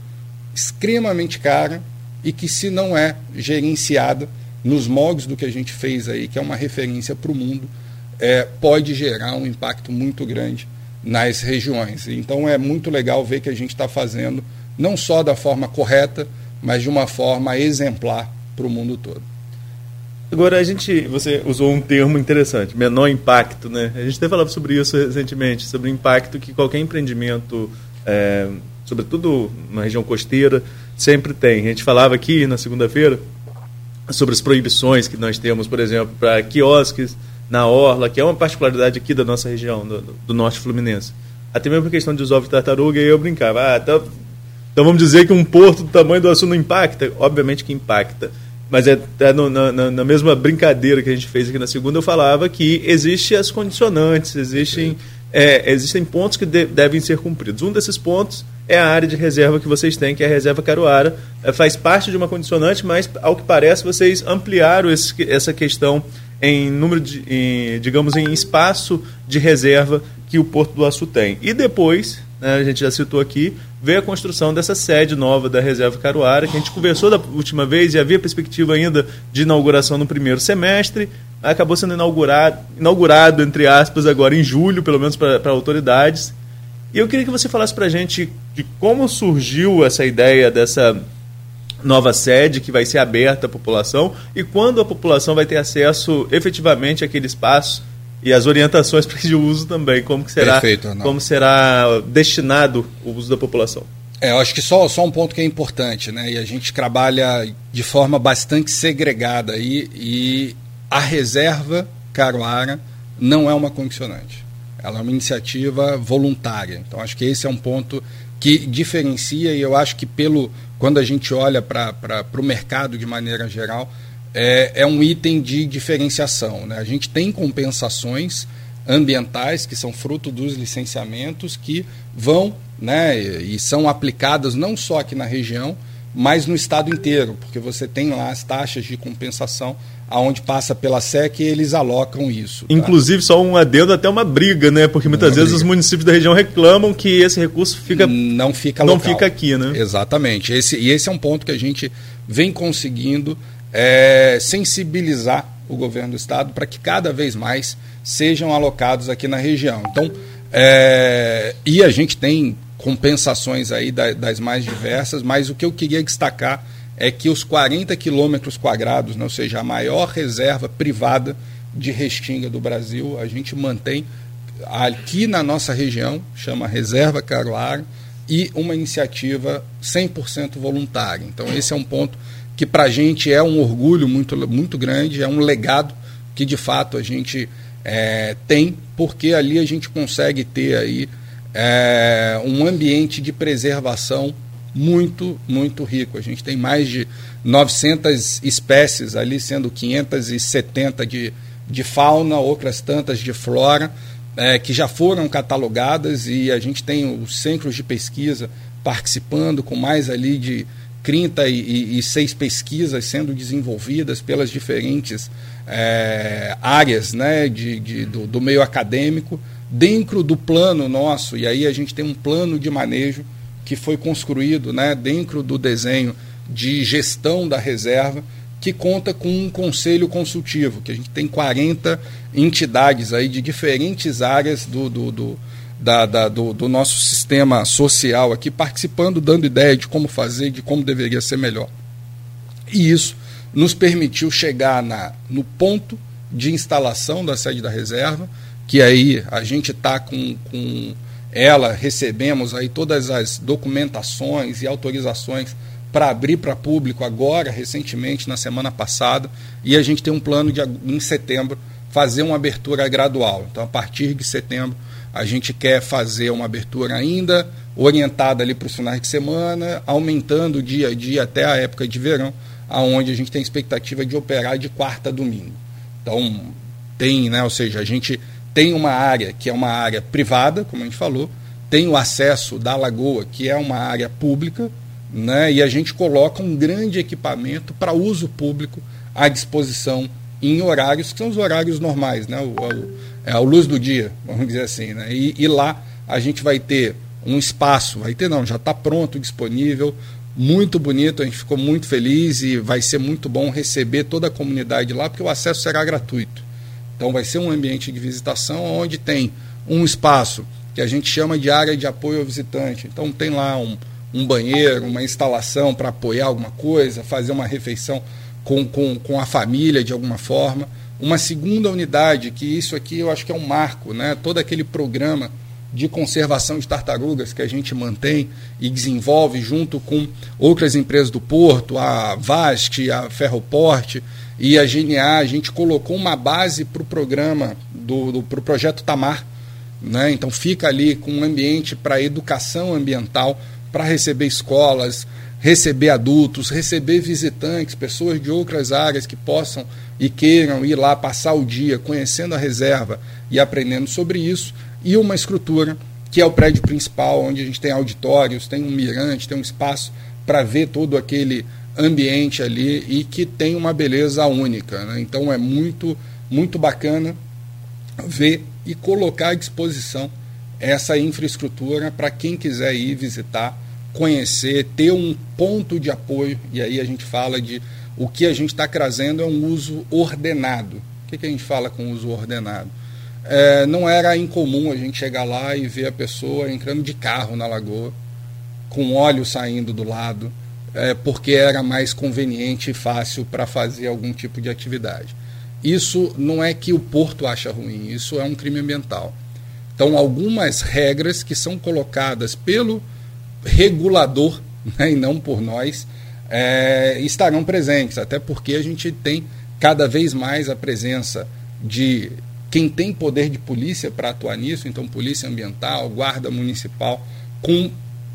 extremamente cara, e que, se não é gerenciada nos moldes do que a gente fez aí, que é uma referência para o mundo, é, pode gerar um impacto muito grande nas regiões. Então, é muito legal ver que a gente está fazendo não só da forma correta, mas de uma forma exemplar para o mundo todo. Agora, a gente, você usou um termo interessante, menor impacto, né? A gente até falava sobre isso recentemente, sobre o impacto que qualquer empreendimento, é, sobretudo na região costeira, sempre tem. A gente falava aqui na segunda-feira sobre as proibições que nós temos, por exemplo, para quiosques na orla, que é uma particularidade aqui da nossa região, do, do norte fluminense. Até mesmo por questão de ovos de tartaruga, eu brincava, ah, tá... Então vamos dizer que um porto do tamanho do assunto impacta? Obviamente que impacta. Mas é, é no, na, na mesma brincadeira que a gente fez aqui na segunda, eu falava que existem as condicionantes, existem, é, existem pontos que de, devem ser cumpridos. Um desses pontos é a área de reserva que vocês têm, que é a Reserva Caruara. É, faz parte de uma condicionante, mas, ao que parece, vocês ampliaram esse, essa questão em número de, em, digamos, em espaço de reserva que o Porto do Açú tem. E depois, né, a gente já citou aqui, veio a construção dessa sede nova da Reserva Caruara, que a gente conversou da última vez e havia perspectiva ainda de inauguração no primeiro semestre, acabou sendo inaugurado, inaugurado entre aspas, agora em julho, pelo menos para autoridades. E eu queria que você falasse para a gente de como surgiu essa ideia dessa nova sede que vai ser aberta à população e quando a população vai ter acesso efetivamente àquele espaço e as orientações para de uso também, como, que será, Perfeito, como será destinado o uso da população. É, eu acho que só, só um ponto que é importante, né? E a gente trabalha de forma bastante segregada aí, e a Reserva Caruara não é uma condicionante. Ela é uma iniciativa voluntária. Então, acho que esse é um ponto que diferencia, e eu acho que pelo, quando a gente olha para o mercado de maneira geral, é, é um item de diferenciação, né? A gente tem compensações ambientais que são fruto dos licenciamentos que vão, né, e são aplicadas não só aqui na região, mas no estado inteiro, porque você tem lá as taxas de compensação aonde passa pela S E C e eles alocam isso. Tá? Inclusive, só um adendo, até uma briga, né? Porque muitas uma vezes briga. Os municípios da região reclamam que esse recurso fica não fica, não fica aqui, né? Exatamente. Esse, e esse é um ponto que a gente vem conseguindo é, sensibilizar o governo do estado para que cada vez mais sejam alocados aqui na região. Então, é, e a gente tem compensações aí das, das mais diversas, mas o que eu queria destacar é que os quarenta quilômetros quadrados, né, ou seja, a maior reserva privada de restinga do Brasil, a gente mantém aqui na nossa região, chama Reserva Caruara, e uma iniciativa cem por cento voluntária. Então, esse é um ponto que para a gente é um orgulho muito, muito grande, é um legado que, de fato, a gente é, tem, porque ali a gente consegue ter aí, é, um ambiente de preservação muito, muito rico. A gente tem mais de novecentas espécies ali, sendo quinhentas e setenta de, de fauna, outras tantas de flora, é, que já foram catalogadas, e a gente tem os centros de pesquisa participando com mais ali de trinta e seis pesquisas sendo desenvolvidas pelas diferentes é, áreas, né, de, de, do, do meio acadêmico, dentro do plano nosso, e aí a gente tem um plano de manejo que foi construído, né, dentro do desenho de gestão da reserva, que conta com um conselho consultivo, que a gente tem quarenta entidades aí de diferentes áreas do, do, do, da, da, do, do nosso sistema social aqui participando, dando ideia de como fazer, de como deveria ser melhor. E isso nos permitiu chegar na, no ponto de instalação da sede da reserva, que aí a gente está com... com ela, recebemos aí todas as documentações e autorizações para abrir para público agora, recentemente, na semana passada, e a gente tem um plano de, em setembro, fazer uma abertura gradual. Então, a partir de setembro, a gente quer fazer uma abertura ainda orientada ali para os finais de semana, aumentando dia a dia até a época de verão, aonde a gente tem expectativa de operar de quarta a domingo. Então, tem, né, ou seja, a gente... tem uma área que é uma área privada, como a gente falou, tem o acesso da lagoa, que é uma área pública, né, e a gente coloca um grande equipamento para uso público à disposição em horários, que são os horários normais, né, o, o, é a luz do dia, vamos dizer assim, né, e, e lá a gente vai ter um espaço, vai ter não, já está pronto, disponível, muito bonito, a gente ficou muito feliz e vai ser muito bom receber toda a comunidade lá, porque o acesso será gratuito. Então, vai ser um ambiente de visitação onde tem um espaço que a gente chama de área de apoio ao visitante. Então, tem lá um, um banheiro, uma instalação para apoiar alguma coisa, fazer uma refeição com, com, com a família de alguma forma. Uma segunda unidade, que isso aqui eu acho que é um marco, né? Todo aquele programa de conservação de tartarugas que a gente mantém e desenvolve junto com outras empresas do Porto, a Vast, a Ferroporte e a G N A, a gente colocou uma base para o programa, do, do, pro projeto Tamar, né? Então fica ali com um ambiente para educação ambiental, para receber escolas, receber adultos, receber visitantes, pessoas de outras áreas que possam e queiram ir lá passar o dia conhecendo a reserva e aprendendo sobre isso. E uma estrutura que é o prédio principal, onde a gente tem auditórios, tem um mirante, tem um espaço para ver todo aquele ambiente ali e que tem uma beleza única, né? Então é muito, muito bacana ver e colocar à disposição essa infraestrutura para quem quiser ir visitar, conhecer, ter um ponto de apoio. E aí a gente fala de o que a gente está trazendo é um uso ordenado. O que, que a gente fala com uso ordenado? é, não era incomum a gente chegar lá e ver a pessoa entrando de carro na lagoa, com óleo saindo do lado, é, porque era mais conveniente e fácil para fazer algum tipo de atividade. Isso não é que o Porto acha ruim, isso é um crime ambiental. Então, algumas regras que são colocadas pelo regulador, né, e não por nós, é, estarão presentes, até porque a gente tem cada vez mais a presença de quem tem poder de polícia para atuar nisso, então polícia ambiental, guarda municipal, com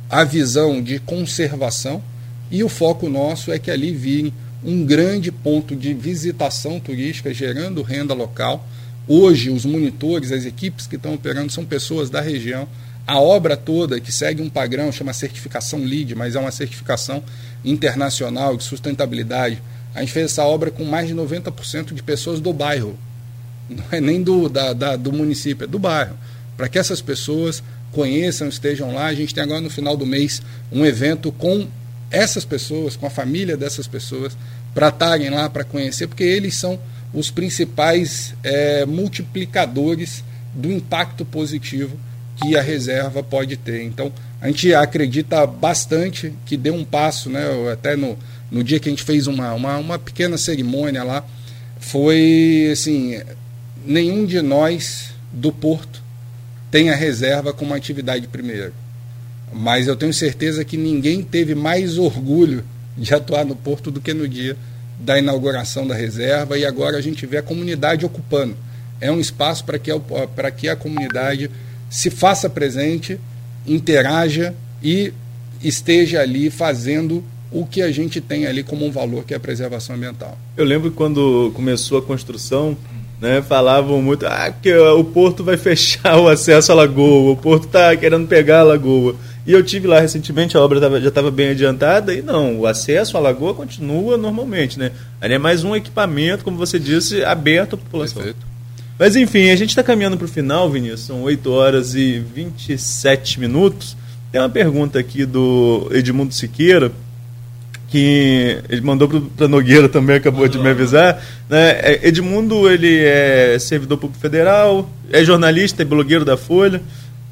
a visão de conservação, e o foco nosso é que ali vire um grande ponto de visitação turística, gerando renda local. Hoje, os monitores, as equipes que estão operando são pessoas da região. A obra toda, que segue um padrão, chama certificação LEED, mas é uma certificação internacional de sustentabilidade. A gente fez essa obra com mais de noventa por cento de pessoas do bairro. Não é nem do, da, da, do município, é do bairro. Para que essas pessoas conheçam, estejam lá. A gente tem agora no final do mês um evento com essas pessoas, com a família dessas pessoas, para estarem lá, para conhecer, porque eles são os principais é, multiplicadores do impacto positivo que a reserva pode ter. Então, a gente acredita bastante que deu um passo, né? Até no, no dia que a gente fez uma, uma, uma pequena cerimônia lá, foi assim, nenhum de nós do Porto tem a reserva como atividade primeira. Mas eu tenho certeza que ninguém teve mais orgulho de atuar no Porto do que no dia da inauguração da reserva, e agora a gente vê a comunidade ocupando. É um espaço para que, para que a comunidade se faça presente, interaja e esteja ali fazendo o que a gente tem ali como um valor, que é a preservação ambiental. Eu lembro que quando começou a construção, né, falavam muito ah, que o Porto vai fechar o acesso à lagoa, o Porto está querendo pegar a lagoa. E eu tive lá recentemente, a obra tava, já estava bem adiantada, e não, o acesso à lagoa continua normalmente, né? Ali é mais um equipamento, como você disse, aberto à população. Perfeito. Mas enfim, a gente está caminhando para o final, Vinícius, são oito horas e vinte e sete minutos. Tem uma pergunta aqui do Edmundo Siqueira, que ele mandou para Nogueira também, acabou de me avisar, né? Edmundo, ele é servidor público federal, é jornalista e é blogueiro da Folha,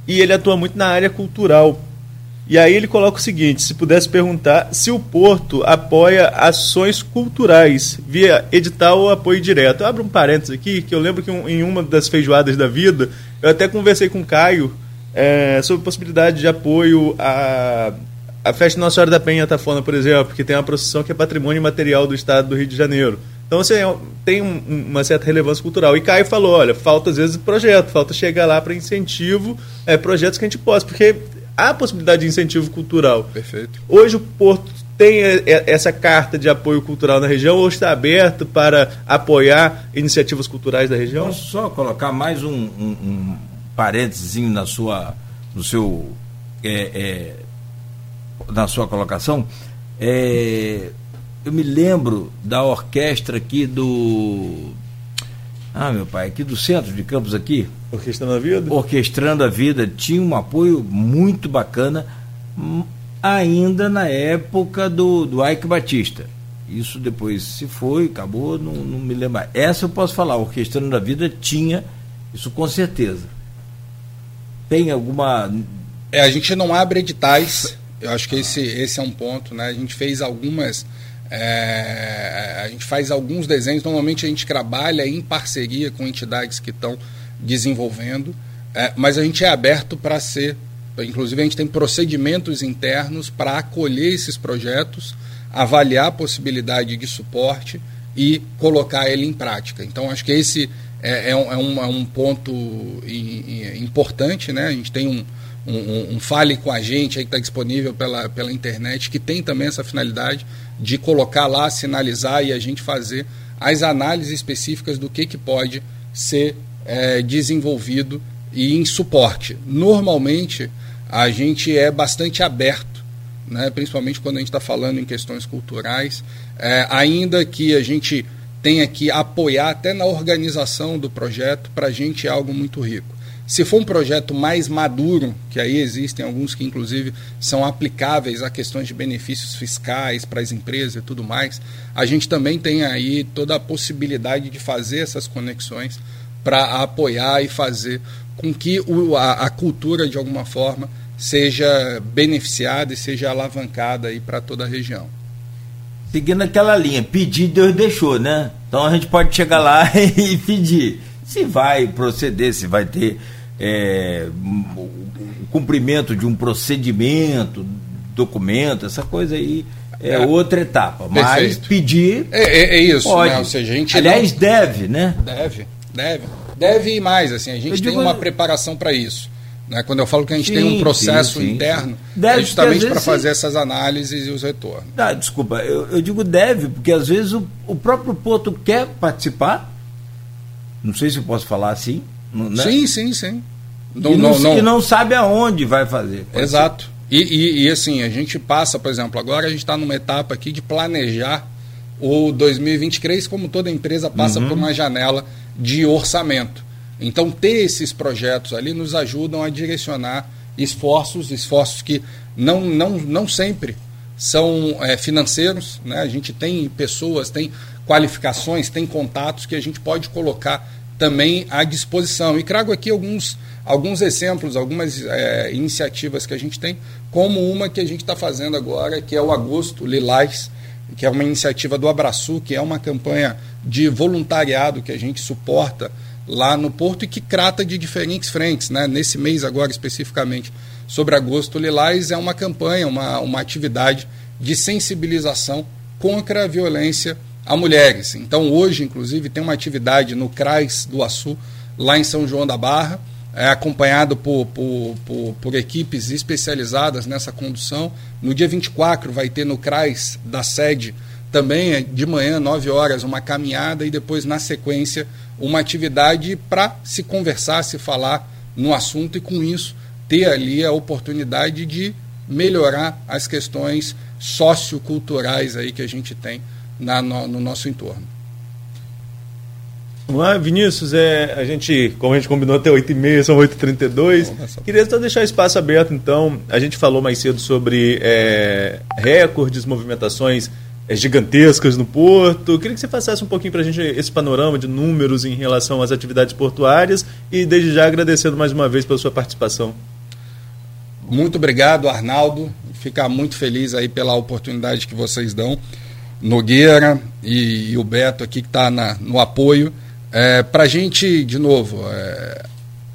e ele atua muito na área cultural. E aí ele coloca o seguinte, se pudesse perguntar se o Porto apoia ações culturais via edital ou apoio direto. Eu abro um parênteses aqui, que eu lembro que um, em uma das feijoadas da vida, eu até conversei com o Caio é, sobre a possibilidade de apoio a, a Festa Nossa Senhora da Penha Atafona, por exemplo, que tem uma procissão que é patrimônio material do Estado do Rio de Janeiro. Então, assim, tem um, uma certa relevância cultural. E Caio falou, olha, falta às vezes projeto, falta chegar lá para incentivo, é, projetos que a gente possa, porque há possibilidade de incentivo cultural. Perfeito. Hoje o Porto tem essa carta de apoio cultural na região ou está aberto para apoiar iniciativas culturais da região? Vou só colocar mais um, um, um parênteses na sua, no seu, é, é, na sua colocação. É, eu me lembro da orquestra aqui do... Ah, meu pai, aqui do centro de Campos aqui. Orquestrando a Vida? Orquestrando a Vida. Tinha um apoio muito bacana ainda na época do, do Ike Batista. Isso depois se foi, acabou, não, não me lembro. Essa eu posso falar, Orquestrando a Vida tinha, isso com certeza. Tem alguma... É, a gente não abre editais, eu acho que ah. esse, esse é um ponto, né? A gente fez algumas... É, a gente faz alguns desenhos, normalmente a gente trabalha em parceria com entidades que estão desenvolvendo, é, mas a gente é aberto para ser, inclusive a gente tem procedimentos internos para acolher esses projetos, avaliar a possibilidade de suporte e colocar ele em prática. Então acho que esse é, é, um, é, um, é um ponto i, i, importante, né? A gente tem um, um, um Fale com a Gente aí que está disponível pela, pela internet, que tem também essa finalidade de colocar lá, sinalizar e a gente fazer as análises específicas do que, que pode ser é, desenvolvido e em suporte. Normalmente, a gente é bastante aberto, né? Principalmente quando a gente está falando em questões culturais, é, ainda que a gente tenha que apoiar até na organização do projeto, para a gente é algo muito rico. Se for um projeto mais maduro, que aí existem alguns que inclusive são aplicáveis a questões de benefícios fiscais para as empresas e tudo mais, a gente também tem aí toda a possibilidade de fazer essas conexões para apoiar e fazer com que o, a, a cultura, de alguma forma, seja beneficiada e seja alavancada aí para toda a região. Seguindo aquela linha, pedir Deus deixou, né? Então a gente pode chegar lá e pedir. Se vai proceder, se vai ter é, o cumprimento de um procedimento, documento, essa coisa aí é, é outra etapa. Mas perfeito. Pedir é, é, é isso, pode. Né? Ou seja, a gente aliás, não... deve, né? Deve, deve. Deve ir mais, assim, a gente eu tem digo... uma preparação para isso. Né? Quando eu falo que a gente sim, tem um processo sim, sim, interno, sim. Deve, é justamente para fazer essas análises e os retornos. Ah, desculpa, eu, eu digo deve, porque às vezes o, o próprio Porto quer participar, não sei se eu posso falar assim. Né? Sim, sim, sim. Não, e, não, não, e não sabe aonde vai fazer. Exato. E, e, e assim, a gente passa, por exemplo, agora a gente está numa etapa aqui de planejar o dois mil e vinte e três, como toda empresa passa uhum. por uma janela de orçamento. Então, ter esses projetos ali nos ajudam a direcionar esforços, esforços que não, não, não sempre são é, financeiros, né? A gente tem pessoas, tem qualificações, tem contatos que a gente pode colocar também à disposição. E trago aqui alguns, alguns exemplos, algumas é, iniciativas que a gente tem, como uma que a gente está fazendo agora, que é o Agosto Lilás, que é uma iniciativa do Abraçu, que é uma campanha de voluntariado que a gente suporta lá no Porto e que trata de diferentes frentes, né? Nesse mês agora especificamente sobre Agosto Lilás é uma campanha, uma, uma atividade de sensibilização contra a violência a mulheres. Então hoje inclusive tem uma atividade no CRAS do Açú, lá em São João da Barra, é, acompanhado por, por, por, por equipes especializadas nessa condução. No dia vinte e quatro vai ter no CRAS da sede também de manhã, nove horas, uma caminhada e depois na sequência uma atividade para se conversar, se falar no assunto e com isso ter ali a oportunidade de melhorar as questões socioculturais aí que a gente tem na, no, no nosso entorno. Vamos lá, Vinícius, é, a gente, como a gente combinou até oito e meia, são oito e trinta e dois, queria só deixar o espaço aberto então, a gente falou mais cedo sobre é, recordes, movimentações gigantescas no Porto. Queria que você passasse um pouquinho para a gente esse panorama de números em relação às atividades portuárias e desde já agradecendo mais uma vez pela sua participação. Muito obrigado, Arnaldo. Ficar muito feliz aí pela oportunidade que vocês dão. Nogueira e, e o Beto aqui que está no apoio. É, para a gente, de novo, é,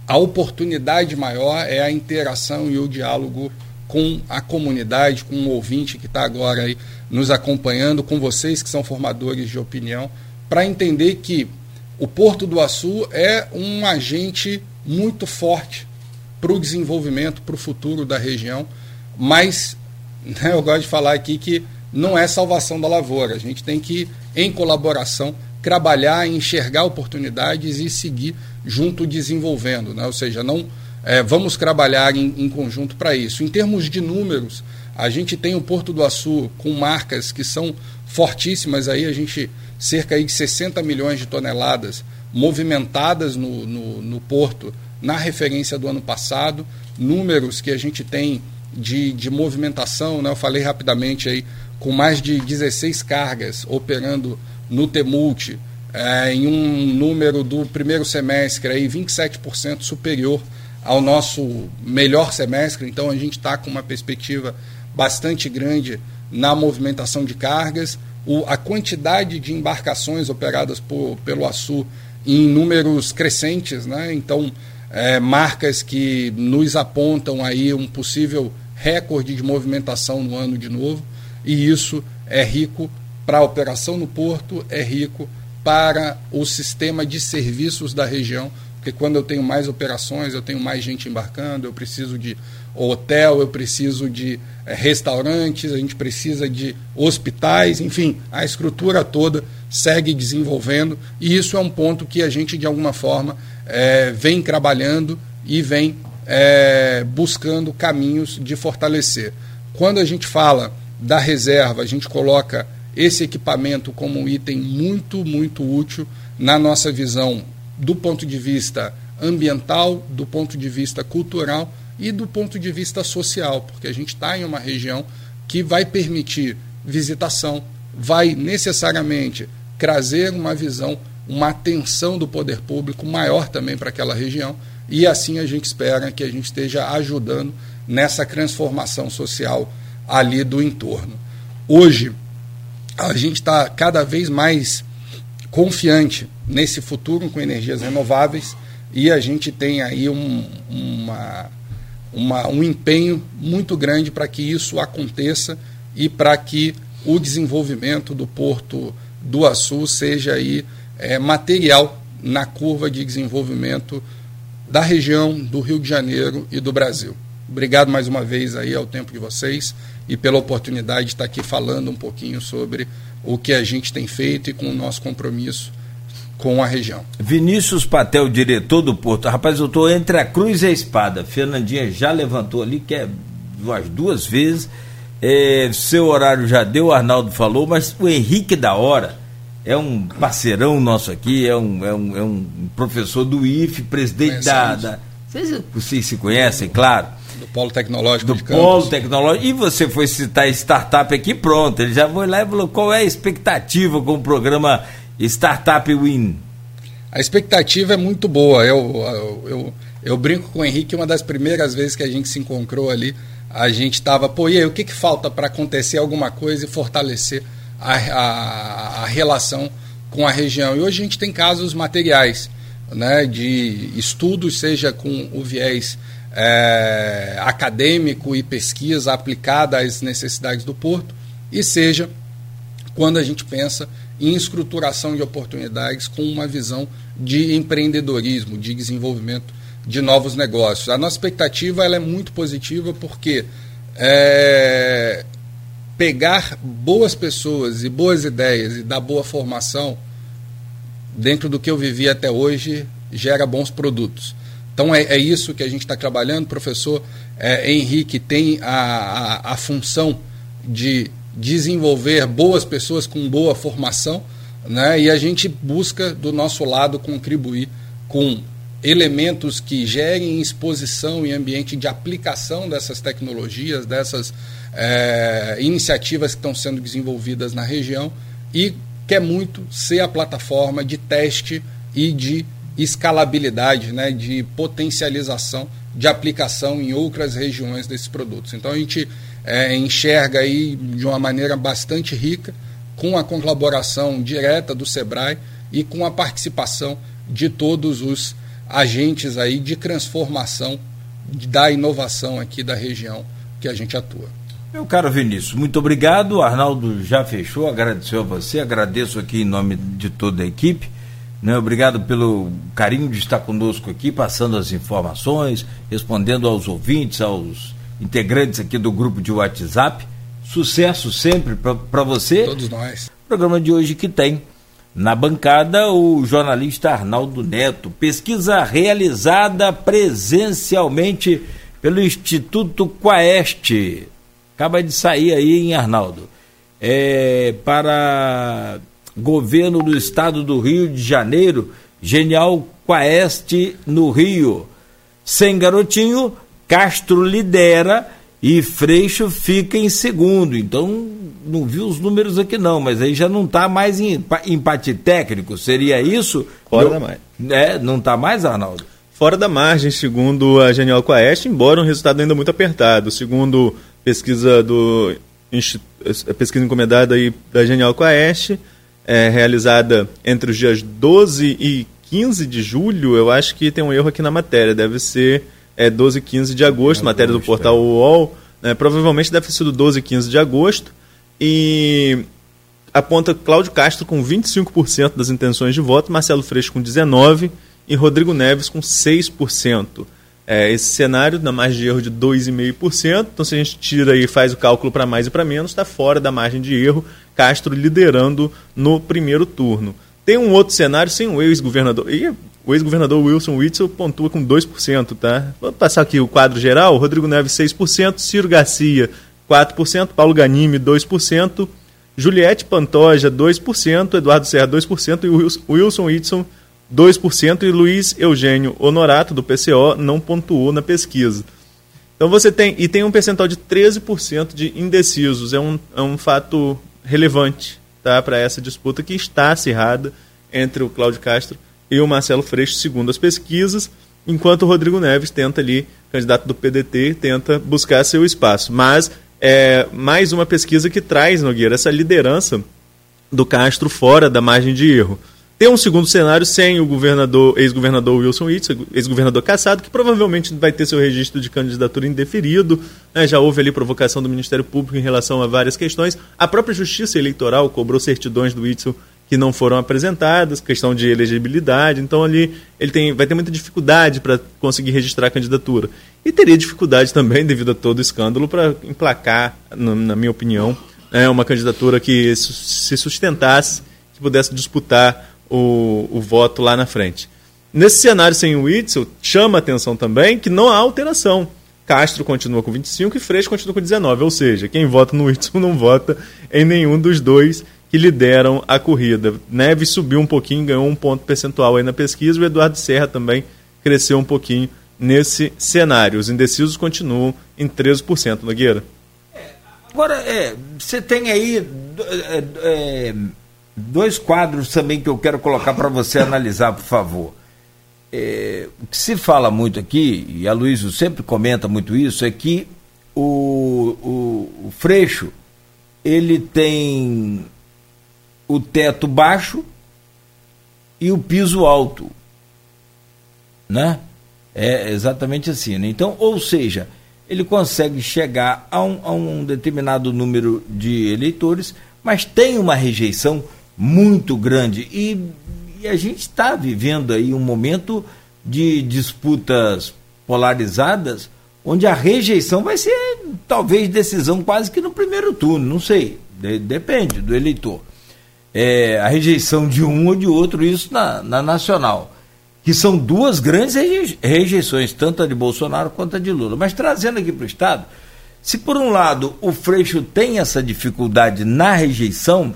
a oportunidade maior é a interação e o diálogo com a comunidade, com o ouvinte que está agora aí nos acompanhando, com vocês que são formadores de opinião, para entender que o Porto do Açú é um agente muito forte para o desenvolvimento, para o futuro da região, mas né, eu gosto de falar aqui que não é salvação da lavoura, a gente tem que, em colaboração, trabalhar, enxergar oportunidades e seguir junto desenvolvendo, né? Ou seja, não... É, vamos trabalhar em, em conjunto para isso. Em termos de números, a gente tem o Porto do Açú com marcas que são fortíssimas, aí a gente cerca aí de sessenta milhões de toneladas movimentadas no, no, no Porto na referência do ano passado, números que a gente tem de, de movimentação, né? Eu falei rapidamente aí, com mais de dezesseis cargas operando no Temult, é, em um número do primeiro semestre aí, vinte e sete por cento superior ao nosso melhor semestre. Então a gente está com uma perspectiva bastante grande na movimentação de cargas, o, a quantidade de embarcações operadas por, pelo Açú em números crescentes, né? Então é, marcas que nos apontam aí um possível recorde de movimentação no ano de novo, e isso é rico para a operação no Porto, é rico para o sistema de serviços da região, porque quando eu tenho mais operações, eu tenho mais gente embarcando, eu preciso de hotel, eu preciso de é, restaurantes, a gente precisa de hospitais, enfim, a estrutura toda segue desenvolvendo e isso é um ponto que a gente, de alguma forma, é, vem trabalhando e vem é, buscando caminhos de fortalecer. Quando a gente fala da reserva, a gente coloca esse equipamento como um item muito, muito útil na nossa visão do ponto de vista ambiental, do ponto de vista cultural e do ponto de vista social, porque a gente está em uma região que vai permitir visitação, vai necessariamente trazer uma visão uma atenção do poder público maior também para aquela região, e assim a gente espera que a gente esteja ajudando nessa transformação social ali do entorno. Hoje, a gente está cada vez mais confiante nesse futuro com energias renováveis, e a gente tem aí um, uma, uma, um empenho muito grande para que isso aconteça e para que o desenvolvimento do Porto do Açú seja aí, é, material na curva de desenvolvimento da região, do Rio de Janeiro e do Brasil. Obrigado mais uma vez aí ao tempo de vocês e pela oportunidade de estar aqui falando um pouquinho sobre o que a gente tem feito e com o nosso compromisso com a região. Vinícius Patel, diretor do Porto. Rapaz, eu estou entre a cruz e a espada. Fernandinha já levantou ali, que é umas duas vezes. É, seu horário já deu, o Arnaldo falou, mas o Henrique da Hora é um parceirão nosso aqui, é um, é um, é um professor do I F E, presidente da, da... Vocês, vocês se conhecem, claro. Do Polo Tecnológico. Do Polo Tecnológico. E você foi citar startup aqui, pronto. Ele já foi lá e falou: qual é a expectativa com o programa Startup Win? A expectativa é muito boa. Eu, eu, eu, eu brinco com o Henrique, uma das primeiras vezes que a gente se encontrou ali, a gente estava, pô, e aí, o que, que falta para acontecer alguma coisa e fortalecer a, a, a relação com a região? E hoje a gente tem casos materiais, né, de estudos, seja com o viés É, acadêmico e pesquisa aplicada às necessidades do Porto, e seja quando a gente pensa em estruturação de oportunidades com uma visão de empreendedorismo, de desenvolvimento de novos negócios. A nossa expectativa ela é muito positiva porque é, pegar boas pessoas e boas ideias e dar boa formação, dentro do que eu vivi até hoje, gera bons produtos. Então é, é isso que a gente está trabalhando. O professor é, Henrique tem a, a, a função de desenvolver boas pessoas com boa formação, né? E a gente busca, do nosso lado, contribuir com elementos que gerem exposição e ambiente de aplicação dessas tecnologias, dessas é, iniciativas que estão sendo desenvolvidas na região, e quer muito ser a plataforma de teste e de escalabilidade, né, de potencialização de aplicação em outras regiões desses produtos. Então a gente é, enxerga aí de uma maneira bastante rica, com a colaboração direta do Sebrae e com a participação de todos os agentes aí de transformação da inovação aqui da região que a gente atua. Meu caro Vinícius, muito obrigado. O Arnaldo já fechou, agradeceu a você, agradeço aqui em nome de toda a equipe. Obrigado pelo carinho de estar conosco aqui, passando as informações, respondendo aos ouvintes, aos integrantes aqui do grupo de WhatsApp. Sucesso sempre para você. Todos nós. Programa de hoje que tem na bancada o jornalista Arnaldo Neto. Pesquisa realizada presencialmente pelo Instituto Quaeste. Acaba de sair aí, hein, Arnaldo? É, para... Governo do Estado do Rio de Janeiro, Genial Quaeste no Rio. Sem garotinho, Castro lidera e Freixo fica em segundo. Então, não vi os números aqui não, mas aí já não está mais em empate técnico, seria isso? Fora não, da margem. É, não está mais, Arnaldo? Fora da margem, segundo a Genial Quaeste, embora um resultado ainda muito apertado. Segundo pesquisa do pesquisa encomendada aí da Genial Quaeste, É, realizada entre os dias doze e quinze de julho, eu acho que tem um erro aqui na matéria, deve ser é, doze e quinze de agosto, é matéria agosto, do portal é. U O L, né, provavelmente deve ter sido doze e quinze de agosto, e aponta Cláudio Castro com vinte e cinco por cento das intenções de voto, Marcelo Freixo com dezenove por cento e Rodrigo Neves com seis por cento. É, esse cenário dá margem de erro de dois vírgula cinco por cento, então se a gente tira e faz o cálculo para mais e para menos, está fora da margem de erro, Castro liderando no primeiro turno. Tem um outro cenário sem o ex-governador. E o ex-governador Wilson Witzel pontua com dois por cento, tá? Vou passar aqui o quadro geral. Rodrigo Neves seis por cento, Ciro Garcia quatro por cento, Paulo Ganime dois por cento, Juliette Pantoja dois por cento, Eduardo Serra dois por cento e Wilson Witzel dois por cento, e Luiz Eugênio Honorato do P C O não pontuou na pesquisa. Então você tem, e tem um percentual de treze por cento de indecisos. É um, é um fato relevante, tá, para essa disputa que está acirrada entre o Cláudio Castro e o Marcelo Freixo, segundo as pesquisas, enquanto o Rodrigo Neves tenta ali, candidato do P D T, tenta buscar seu espaço. Mas é mais uma pesquisa que traz, Nogueira, essa liderança do Castro fora da margem de erro. Tem um segundo cenário sem o governador, ex-governador Wilson Witzel, ex-governador cassado, que provavelmente vai ter seu registro de candidatura indeferido, né? Já houve ali provocação do Ministério Público em relação a várias questões. A própria Justiça Eleitoral cobrou certidões do Witzel que não foram apresentadas, questão de elegibilidade. Então ali ele tem, vai ter muita dificuldade para conseguir registrar a candidatura. E teria dificuldade também, devido a todo o escândalo, para emplacar, na minha opinião, né, uma candidatura que se sustentasse, que pudesse disputar O, o voto lá na frente. Nesse cenário sem o Witzel, chama a atenção também que não há alteração. Castro continua com vinte e cinco e Freixo continua com dezenove, ou seja, quem vota no Witzel não vota em nenhum dos dois que lideram a corrida. Neves subiu um pouquinho, ganhou um ponto percentual aí na pesquisa, o Eduardo Serra também cresceu um pouquinho nesse cenário. Os indecisos continuam em treze por cento, Nogueira. É, agora, é, você tem aí... É, é... dois quadros também que eu quero colocar para você analisar, por favor. É, o que se fala muito aqui, e a Luísa sempre comenta muito isso, é que o, o, o Freixo, ele tem o teto baixo e o piso alto, né? É exatamente assim, né? Então, ou seja, ele consegue chegar a um, a um determinado número de eleitores, mas tem uma rejeição muito grande, e, e a gente está vivendo aí um momento de disputas polarizadas, onde a rejeição vai ser talvez decisão quase que no primeiro turno, não sei, de, depende do eleitor, é, a rejeição de um ou de outro, isso na, na nacional, que são duas grandes rejeições, tanto a de Bolsonaro quanto a de Lula. Mas trazendo aqui para o estado, se por um lado o Freixo tem essa dificuldade na rejeição,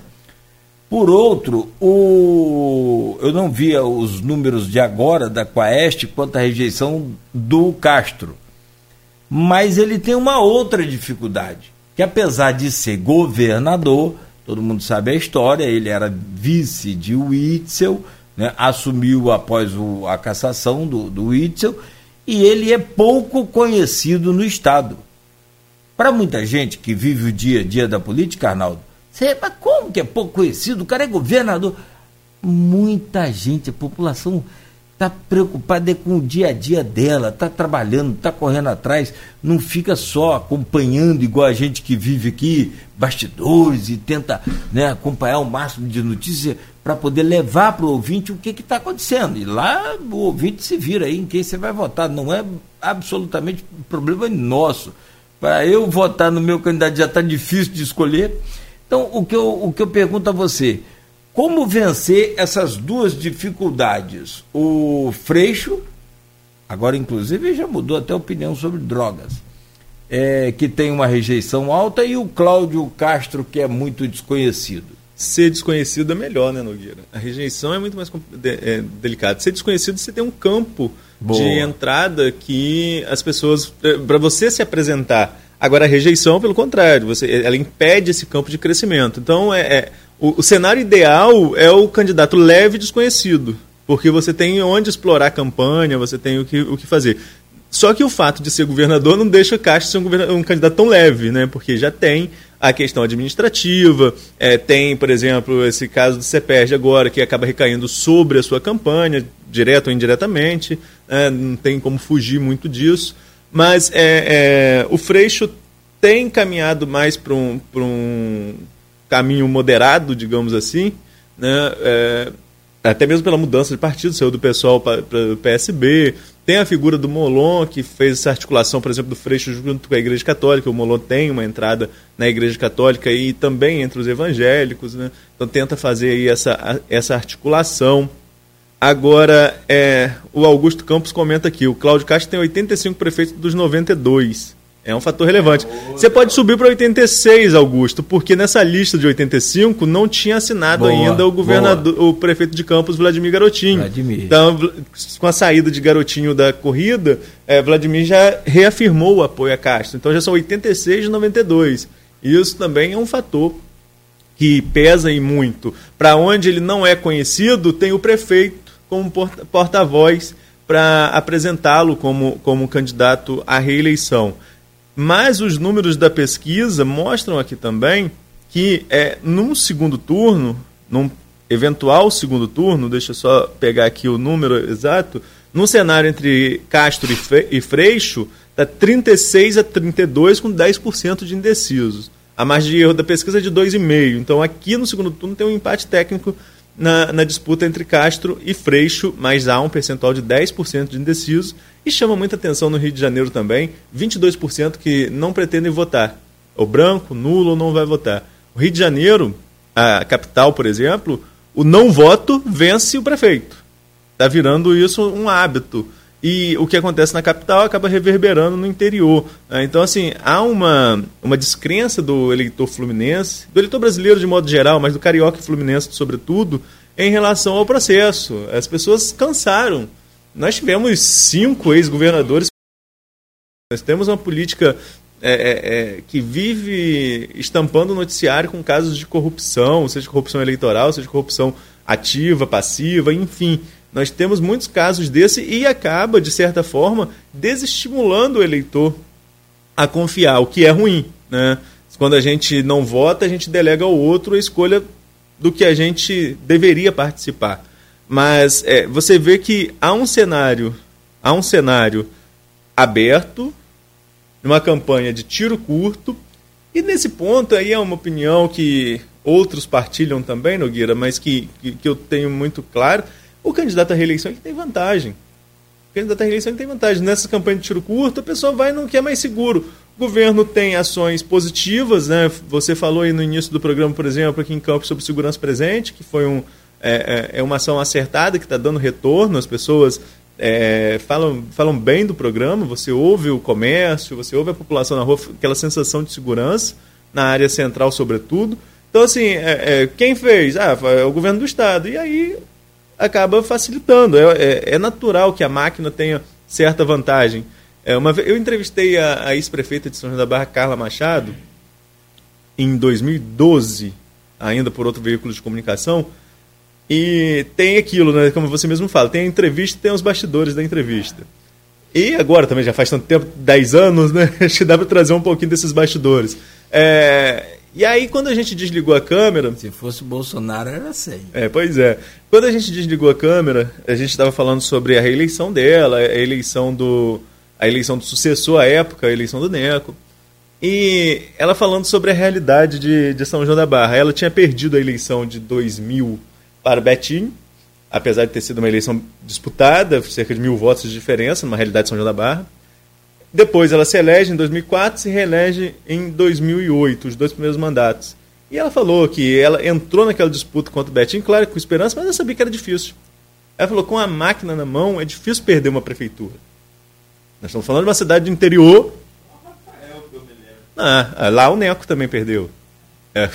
por outro, o... eu não via os números de agora da Quaest quanto à rejeição do Castro. Mas ele tem uma outra dificuldade, que apesar de ser governador, todo mundo sabe a história, ele era vice de Witzel, né, assumiu após o, a cassação do, do Witzel, e ele é pouco conhecido no estado. Para muita gente que vive o dia a dia da política, Arnaldo, mas como que é pouco conhecido? O cara é governador. Muita gente, a população está preocupada com o dia a dia dela, está trabalhando, está correndo atrás, não fica só acompanhando igual a gente que vive aqui, bastidores, e tenta, né, acompanhar o máximo de notícias para poder levar para o ouvinte o que está acontecendo. E lá o ouvinte se vira aí em quem você vai votar. Não é absolutamente problema nosso. Para eu votar no meu candidato já está difícil de escolher. Então, o que, eu, o que eu pergunto a você, como vencer essas duas dificuldades? O Freixo, agora inclusive já mudou até a opinião sobre drogas, é, que tem uma rejeição alta, e o Cláudio Castro, que é muito desconhecido. Ser desconhecido é melhor, né, Nogueira? A rejeição é muito mais de, é, delicada. Ser desconhecido, você tem um campo Boa. de entrada que as pessoas... Para você se apresentar... Agora, a rejeição, pelo contrário, você, ela impede esse campo de crescimento. Então, é, é, o, o cenário ideal é o candidato leve e desconhecido, porque você tem onde explorar a campanha, você tem o que, o que fazer. Só que o fato de ser governador não deixa o Castro ser um, um candidato tão leve, né? Porque já tem a questão administrativa, é, tem, por exemplo, esse caso do CEPERJ agora, que acaba recaindo sobre a sua campanha, direto ou indiretamente, é, não tem como fugir muito disso. Mas é, é, o Freixo tem caminhado mais para um, para um caminho moderado, digamos assim, né? É, até mesmo pela mudança de partido, saiu do P SOL para o P S B. Tem a figura do Molon, que fez essa articulação, por exemplo, do Freixo junto com a Igreja Católica. O Molon tem uma entrada na Igreja Católica e também entre os evangélicos, né? Então tenta fazer aí essa, essa articulação. Agora, é, o Augusto Campos comenta aqui, o Cláudio Castro tem oitenta e cinco prefeitos dos noventa e dois. É um fator relevante. Você pode subir para oitenta e seis, Augusto, porque nessa lista de oitenta e cinco não tinha assinado boa, ainda o governador, boa. o prefeito de Campos, Vladimir Garotinho. Vladimir. Então, com a saída de Garotinho da corrida, é, Vladimir já reafirmou o apoio a Castro. Então já são oitenta e seis de noventa e dois. E isso também é um fator que pesa e muito. Para onde ele não é conhecido, tem o prefeito como porta-voz para apresentá-lo como, como candidato à reeleição. Mas os números da pesquisa mostram aqui também que é, num segundo turno, num eventual segundo turno, deixa eu só pegar aqui o número exato, no cenário entre Castro e Freixo, está trinta e seis a trinta e dois, com dez por cento de indecisos. A margem de erro da pesquisa é de dois vírgula cinco por cento. Então, aqui no segundo turno tem um empate técnico na, na disputa entre Castro e Freixo, mas há um percentual de dez por cento de indecisos. E chama muita atenção no Rio de Janeiro também, vinte e dois por cento que não pretendem votar. Ou branco, nulo, ou não vai votar. O Rio de Janeiro, a capital, por exemplo, o não voto vence o prefeito. Está virando isso um hábito. E o que acontece na capital acaba reverberando no interior. Então, assim, há uma, uma descrença do eleitor fluminense, do eleitor brasileiro de modo geral, mas do carioca e fluminense, sobretudo, em relação ao processo. As pessoas cansaram. Nós tivemos cinco ex-governadores. Nós temos uma política é, é, que vive estampando o noticiário com casos de corrupção, seja corrupção eleitoral, seja corrupção ativa, passiva, enfim. Nós temos muitos casos desse e acaba, de certa forma, desestimulando o eleitor a confiar, o que é ruim, né? Quando a gente não vota, a gente delega ao outro a escolha do que a gente deveria participar. Mas é, você vê que há um cenário, há um cenário aberto, uma campanha de tiro curto, e nesse ponto aí é uma opinião que outros partilham também, Nogueira, mas que, que, que eu tenho muito claro. O candidato à reeleição é que tem vantagem. O candidato à reeleição é que tem vantagem. Nessa campanha de tiro curto, a pessoa vai no que é mais seguro. O governo tem ações positivas, né? Você falou aí no início do programa, por exemplo, aqui em Campos, sobre segurança presente, que foi um, é, é uma ação acertada, que está dando retorno. As pessoas é, falam, falam bem do programa, você ouve o comércio, você ouve a população na rua, aquela sensação de segurança, na área central sobretudo. Então, assim, é, é, quem fez? Ah, é o governo do Estado. E aí acaba facilitando. É, é, é natural que a máquina tenha certa vantagem. É, uma, eu entrevistei a, a ex-prefeita de São João da Barra, Carla Machado, em dois mil e doze, ainda por outro veículo de comunicação, e tem aquilo, né, como você mesmo fala, tem a entrevista e tem os bastidores da entrevista. E agora também, já faz tanto tempo, dez anos, né? Acho que dá para trazer um pouquinho desses bastidores. É... E aí, quando a gente desligou a câmera... Se fosse o Bolsonaro, era assim. É, pois é. Quando a gente desligou a câmera, a gente estava falando sobre a reeleição dela, a eleição do, a eleição do sucessor à época, a eleição do Neco. E ela falando sobre a realidade de, de São João da Barra. Ela tinha perdido a eleição de dois mil para Betim, apesar de ter sido uma eleição disputada, cerca de mil votos de diferença, numa realidade de São João da Barra. Depois ela se elege em dois mil e quatro, se reelege em dois mil e oito, os dois primeiros mandatos. E ela falou que ela entrou naquela disputa contra o Betim, claro, com esperança, mas ela sabia que era difícil. Ela falou, com a máquina na mão, é difícil perder uma prefeitura. Nós estamos falando de uma cidade do interior. Ah, lá o Neco também perdeu. É,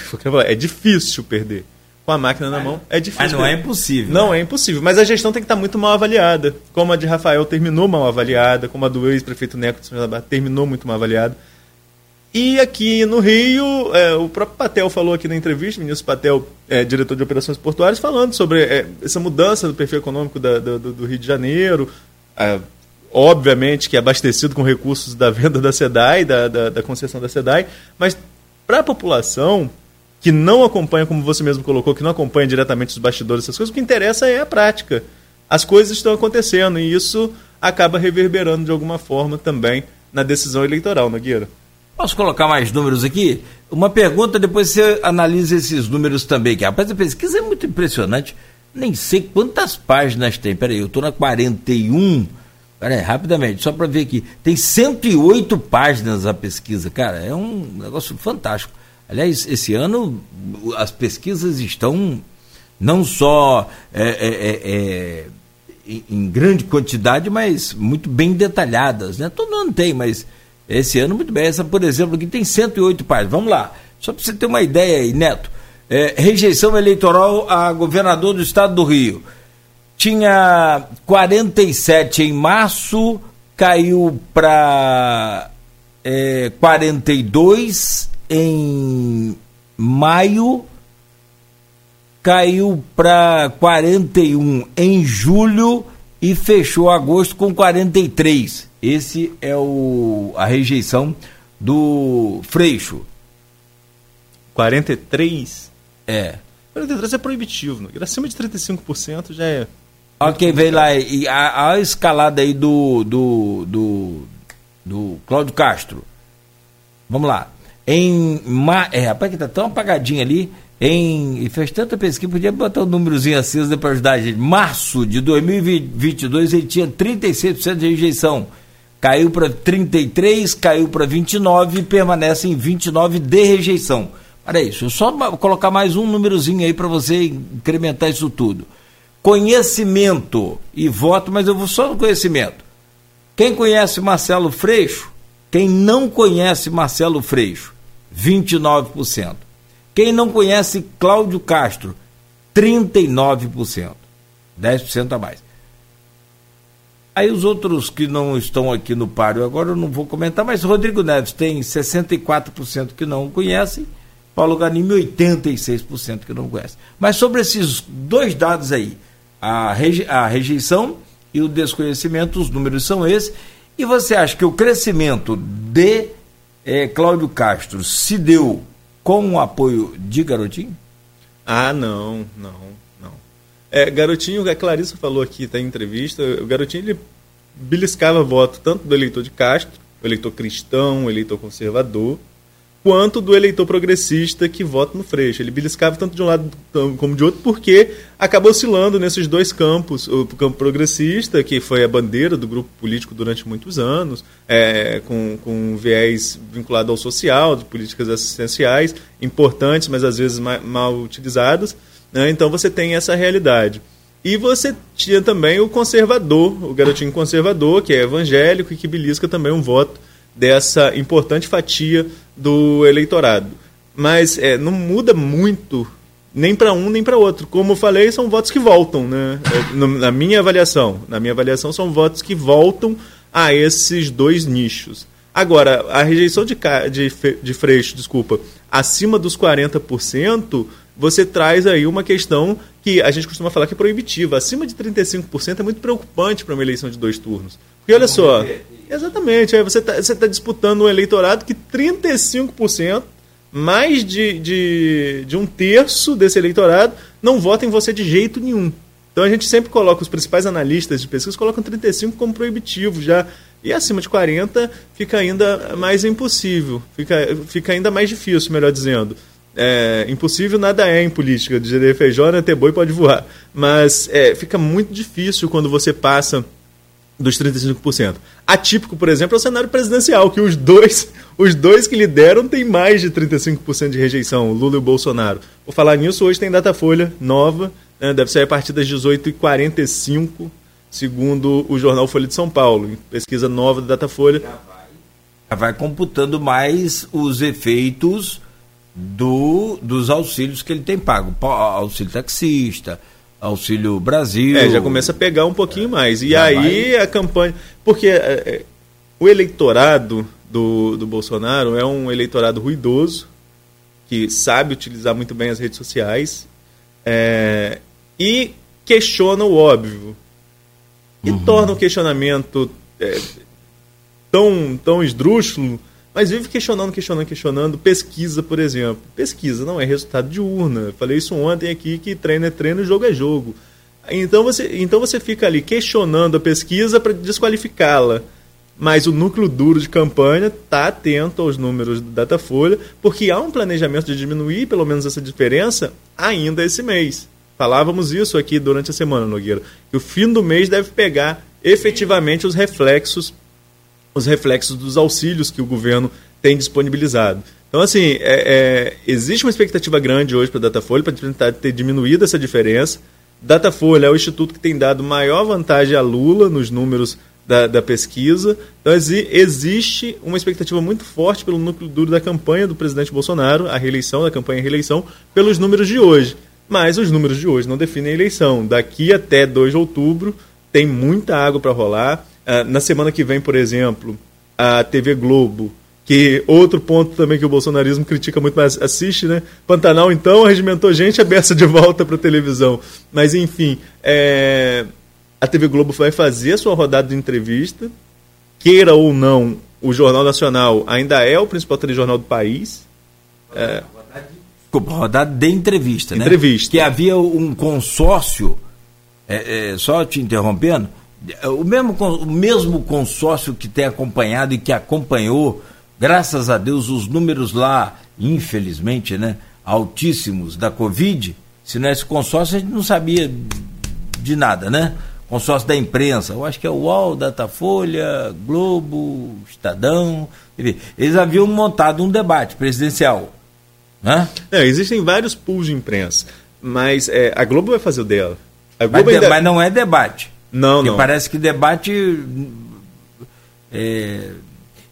é difícil perder. Com a máquina na mão, é difícil. Mas não é impossível. Não, né? É impossível. Mas a gestão tem que estar muito mal avaliada. Como a de Rafael terminou mal avaliada, como a do ex-prefeito Neco de São João da Barra terminou muito mal avaliada. E aqui no Rio, é, o próprio Patel falou aqui na entrevista, o Vinícius Patel, é, diretor de operações portuárias, falando sobre é, essa mudança do perfil econômico da, do, do Rio de Janeiro, é, obviamente que é abastecido com recursos da venda da SEDAE, da, da, da concessão da SEDAE, mas para a população que não acompanha, como você mesmo colocou, que não acompanha diretamente os bastidores, essas coisas, o que interessa é a prática. As coisas estão acontecendo e isso acaba reverberando de alguma forma também na decisão eleitoral, Nogueira. Posso colocar mais números aqui? Uma pergunta, depois você analisa esses números também, que a pesquisa é muito impressionante, nem sei quantas páginas tem, peraí, eu estou na quarenta e um, peraí, rapidamente, só para ver aqui, tem cento e oito páginas a pesquisa, cara, é um negócio fantástico. Aliás, esse ano as pesquisas estão não só é, é, é, em grande quantidade, mas muito bem detalhadas, né? Todo ano tem, mas esse ano muito bem. Essa, por exemplo, aqui tem cento e oito páginas. Vamos lá, só para você ter uma ideia aí, Neto. É, rejeição eleitoral a governador do estado do Rio. Tinha quarenta e sete em março, caiu para é, quarenta e dois em maio, caiu para quarenta e um em julho e fechou agosto com quarenta e três. Esse é o, a rejeição do Freixo. quarenta e três? É. quarenta e três é proibitivo, né? Acima de trinta e cinco por cento já é... Ok, vem lá, e a, a escalada aí do, do, do, do Cláudio Castro. Vamos lá. Em ma... é, rapaz, que tá tão apagadinho ali. Em... E fez tanta pesquisa, podia botar um númerozinho aceso para ajudar a gente. Março de dois mil e vinte e dois, ele tinha trinta e seis por cento de rejeição. Caiu para trinta e três por cento, caiu para vinte e nove por cento e permanece em vinte e nove por cento de rejeição. Olha isso, só colocar mais um númerozinho aí para você incrementar isso tudo. Conhecimento e voto, mas eu vou só no conhecimento. Quem conhece Marcelo Freixo? Quem não conhece Marcelo Freixo? vinte e nove por cento. Quem não conhece Cláudio Castro? trinta e nove por cento. dez por cento a mais. Aí os outros que não estão aqui no páreo agora eu não vou comentar, mas Rodrigo Neves tem sessenta e quatro por cento que não conhecem, Paulo Ganime oitenta e seis por cento que não conhece. Mas sobre esses dois dados aí, a, reje, a rejeição e o desconhecimento, os números são esses. E você acha que o crescimento de eh, Cláudio Castro se deu com o apoio de Garotinho? Ah, não, não, não. É, Garotinho, a Clarissa falou aqui, tá, em entrevista, o Garotinho ele beliscava voto tanto do eleitor de Castro, eleitor cristão, eleitor conservador, quanto do eleitor progressista que vota no Freixo. Ele beliscava tanto de um lado como de outro, porque acabou oscilando nesses dois campos. O campo progressista, que foi a bandeira do grupo político durante muitos anos, é, com, com um viés vinculado ao social, de políticas assistenciais, importantes, mas às vezes ma- mal utilizadas, né? Então você tem essa realidade. E você tinha também o conservador, o Garotinho conservador, que é evangélico e que belisca também um voto dessa importante fatia do eleitorado. Mas é, não muda muito, nem para um nem para outro. Como eu falei, são votos que voltam, né? É, no, na minha avaliação. Na minha avaliação, são votos que voltam a esses dois nichos. Agora, a rejeição de, de, de Freixo, desculpa, acima dos quarenta por cento, você traz aí uma questão que a gente costuma falar que é proibitiva. Acima de trinta e cinco por cento é muito preocupante para uma eleição de dois turnos. Porque olha só, exatamente, aí você está você tá disputando um eleitorado que trinta e cinco por cento, mais de, de, de um terço desse eleitorado, não vota em você de jeito nenhum. Então a gente sempre coloca, os principais analistas de pesquisa colocam trinta e cinco por cento como proibitivo já, e acima de quarenta por cento fica ainda mais impossível, fica, fica ainda mais difícil, melhor dizendo. É, impossível nada é em política, de G D feijão até boi pode voar, mas é, fica muito difícil quando você passa dos trinta e cinco por cento. Atípico, por exemplo, é o cenário presidencial, que os dois, os dois que lideram têm mais de trinta e cinco por cento de rejeição, Lula e o Bolsonaro. Vou falar nisso, hoje tem Datafolha nova, né, deve sair a partir das dezoito e quarenta e cinco, segundo o jornal Folha de São Paulo, pesquisa nova da Datafolha. Já vai, já vai computando mais os efeitos do, dos auxílios que ele tem pago, auxílio taxista, Auxílio Brasil... É, já começa a pegar um pouquinho é, mais. E aí vai... a campanha... Porque é, o eleitorado do, do Bolsonaro é um eleitorado ruidoso, que sabe utilizar muito bem as redes sociais, é, e questiona o óbvio. E uhum. torna o questionamento é, tão, tão esdrúxulo, mas vive questionando, questionando, questionando. Pesquisa, por exemplo. Pesquisa não é resultado de urna. Eu falei isso ontem aqui, que treino é treino, jogo é jogo. Então você, então você fica ali questionando a pesquisa para desqualificá-la. Mas o núcleo duro de campanha está atento aos números do Datafolha, porque há um planejamento de diminuir pelo menos essa diferença ainda esse mês. Falávamos isso aqui durante a semana, Nogueira. Que o fim do mês deve pegar efetivamente os reflexos os reflexos dos auxílios que o governo tem disponibilizado. Então, assim, é, é, existe uma expectativa grande hoje para a Datafolha, para tentar ter diminuído essa diferença. Datafolha é o instituto que tem dado maior vantagem a Lula nos números da, da pesquisa. Então, exi- existe uma expectativa muito forte pelo núcleo duro da campanha do presidente Bolsonaro, a reeleição, da campanha e reeleição, pelos números de hoje. Mas os números de hoje não definem a eleição. Daqui até dois de outubro tem muita água para rolar. Uh, na semana que vem, por exemplo, a T V Globo Que outro ponto também que o bolsonarismo critica muito, mas assiste, né? Pantanal, então, regimentou gente, é beça de volta para a televisão. Mas, enfim, é... a T V Globo vai fazer a sua rodada de entrevista. Queira ou não, o Jornal Nacional ainda é o principal telejornal do país. É... Desculpa, rodada de entrevista, né? Entrevista. Que havia um consórcio, é, é, só te interrompendo, o mesmo, o mesmo consórcio que tem acompanhado e que acompanhou, graças a Deus, os números lá, infelizmente, né, altíssimos da Covid. Se não é esse consórcio, a gente não sabia de nada, né? Consórcio da imprensa, eu acho que é o U O L, Datafolha, Globo, Estadão, enfim, eles haviam montado um debate presidencial, né? É, existem vários pools de imprensa, mas é, a Globo vai fazer o dela. A Globo mas, ainda... mas não é debate. Não, porque não. Parece que debate... É...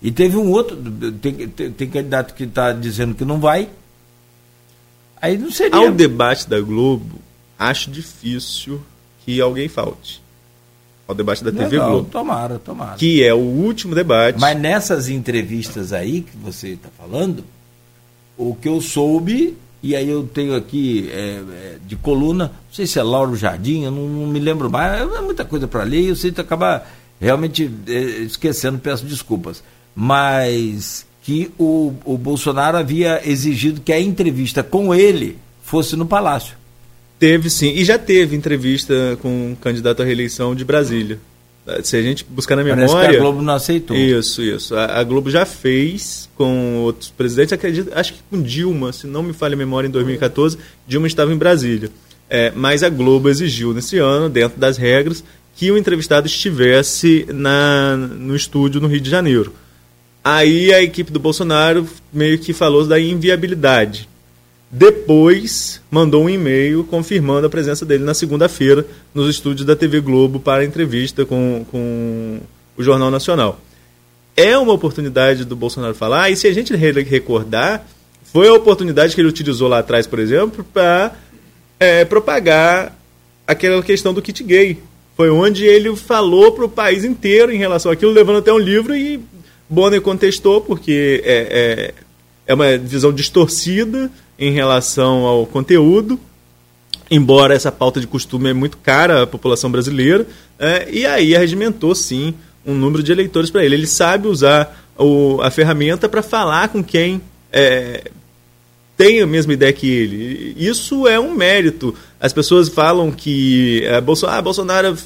E teve um outro, tem, tem, tem candidato que está dizendo que não vai, aí não seria... Ao debate da Globo, acho difícil que alguém falte. Ao debate da Legal, T V Globo. Tomara, tomara. Que é o último debate. Mas nessas entrevistas aí que você está falando, o que eu soube, e aí eu tenho aqui é, de coluna, não sei se é Lauro Jardim, eu não, não me lembro mais, é muita coisa para ler, eu sei que acaba realmente é, esquecendo, peço desculpas. Mas que o, o Bolsonaro havia exigido que a entrevista com ele fosse no Palácio. Teve sim, e já teve entrevista com um candidato à reeleição de Brasília. Se a gente buscar na memória... Parece que a Globo não aceitou. Isso, isso. A, a Globo já fez com outros presidentes, acredito, acho que com Dilma, se não me falha a memória, em dois mil e catorze, Dilma estava em Brasília. É, mas a Globo exigiu nesse ano, dentro das regras, que o entrevistado estivesse na, no estúdio no Rio de Janeiro. Aí a equipe do Bolsonaro meio que falou da inviabilidade. Depois mandou um e-mail confirmando a presença dele na segunda-feira nos estúdios da T V Globo para entrevista com, com o Jornal Nacional. É uma oportunidade do Bolsonaro falar, e se a gente recordar, foi a oportunidade que ele utilizou lá atrás, por exemplo, para é, propagar aquela questão do kit gay. Foi onde ele falou para o país inteiro em relação àquilo, levando até um livro e... Bonner contestou porque é, é, é uma visão distorcida em relação ao conteúdo, embora essa pauta de costume é muito cara à população brasileira, é, e aí arregimentou, sim, um número de eleitores para ele. Ele sabe usar o, a ferramenta para falar com quem é, tem a mesma ideia que ele. Isso é um mérito. As pessoas falam que é, Bolsonaro, ah, Bolsonaro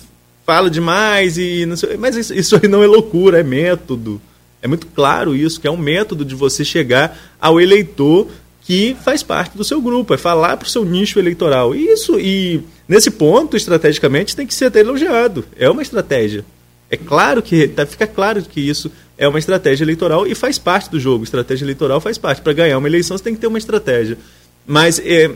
fala demais, e não sei, mas isso, isso aí não é loucura, é método. É muito claro isso, que é um método de você chegar ao eleitor que faz parte do seu grupo, é falar para o seu nicho eleitoral. Isso, e nesse ponto, estrategicamente, tem que ser até elogiado. É uma estratégia. É claro que, tá, fica claro que isso é uma estratégia eleitoral e faz parte do jogo. Estratégia eleitoral faz parte. Para ganhar uma eleição, você tem que ter uma estratégia. Mas, é,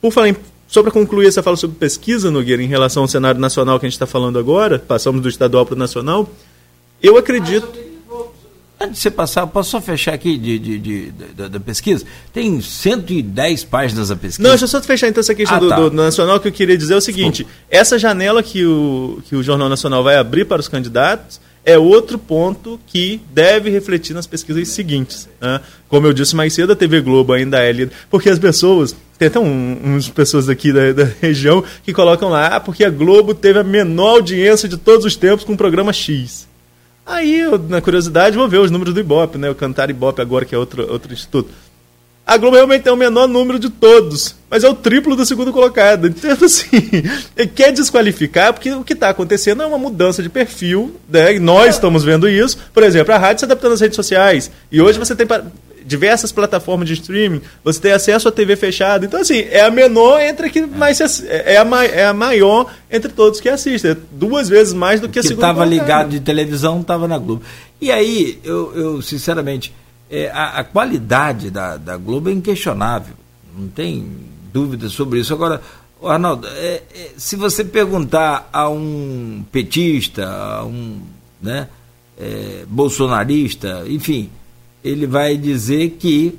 por falar em, só para concluir essa fala sobre pesquisa, Nogueira, em relação ao cenário nacional que a gente está falando agora, passamos do estadual para o nacional, eu acredito... Antes de você passar, posso só fechar aqui de, de, de, de, da pesquisa? Tem cento e dez páginas a pesquisa. Não, deixa eu só fechar então essa questão ah, do, tá. do, do Nacional, que eu queria dizer é o seguinte, Desculpa. essa janela que o, que o Jornal Nacional vai abrir para os candidatos é outro ponto que deve refletir nas pesquisas seguintes. Né? Como eu disse mais cedo, a T V Globo ainda é líder, porque as pessoas, tem até um, umas pessoas aqui da, da região que colocam lá, ah, porque a Globo teve a menor audiência de todos os tempos com o programa X. Aí, eu, na curiosidade, vou ver os números do Ibope, né? O Cantar Ibope agora, que é outro, outro instituto. A Globo realmente tem o menor número de todos, mas é o triplo do segundo colocado. Então, assim, quer desqualificar, porque o que está acontecendo é uma mudança de perfil, né? E nós estamos vendo isso. Por exemplo, a rádio se adaptando às redes sociais, e hoje você tem diversas plataformas de streaming, você tem acesso à T V fechada. Então, assim, é a menor entre que mais ass... é, a ma... é a maior entre todos que assistem. É duas vezes mais do que a segunda. Que estava ligado de televisão, estava na Globo. E aí, eu, eu sinceramente, é, a, a qualidade da, da Globo é inquestionável. Não tem dúvida sobre isso. Agora, Arnaldo, é, é, se você perguntar a um petista, a um né, é, bolsonarista, enfim... ele vai dizer que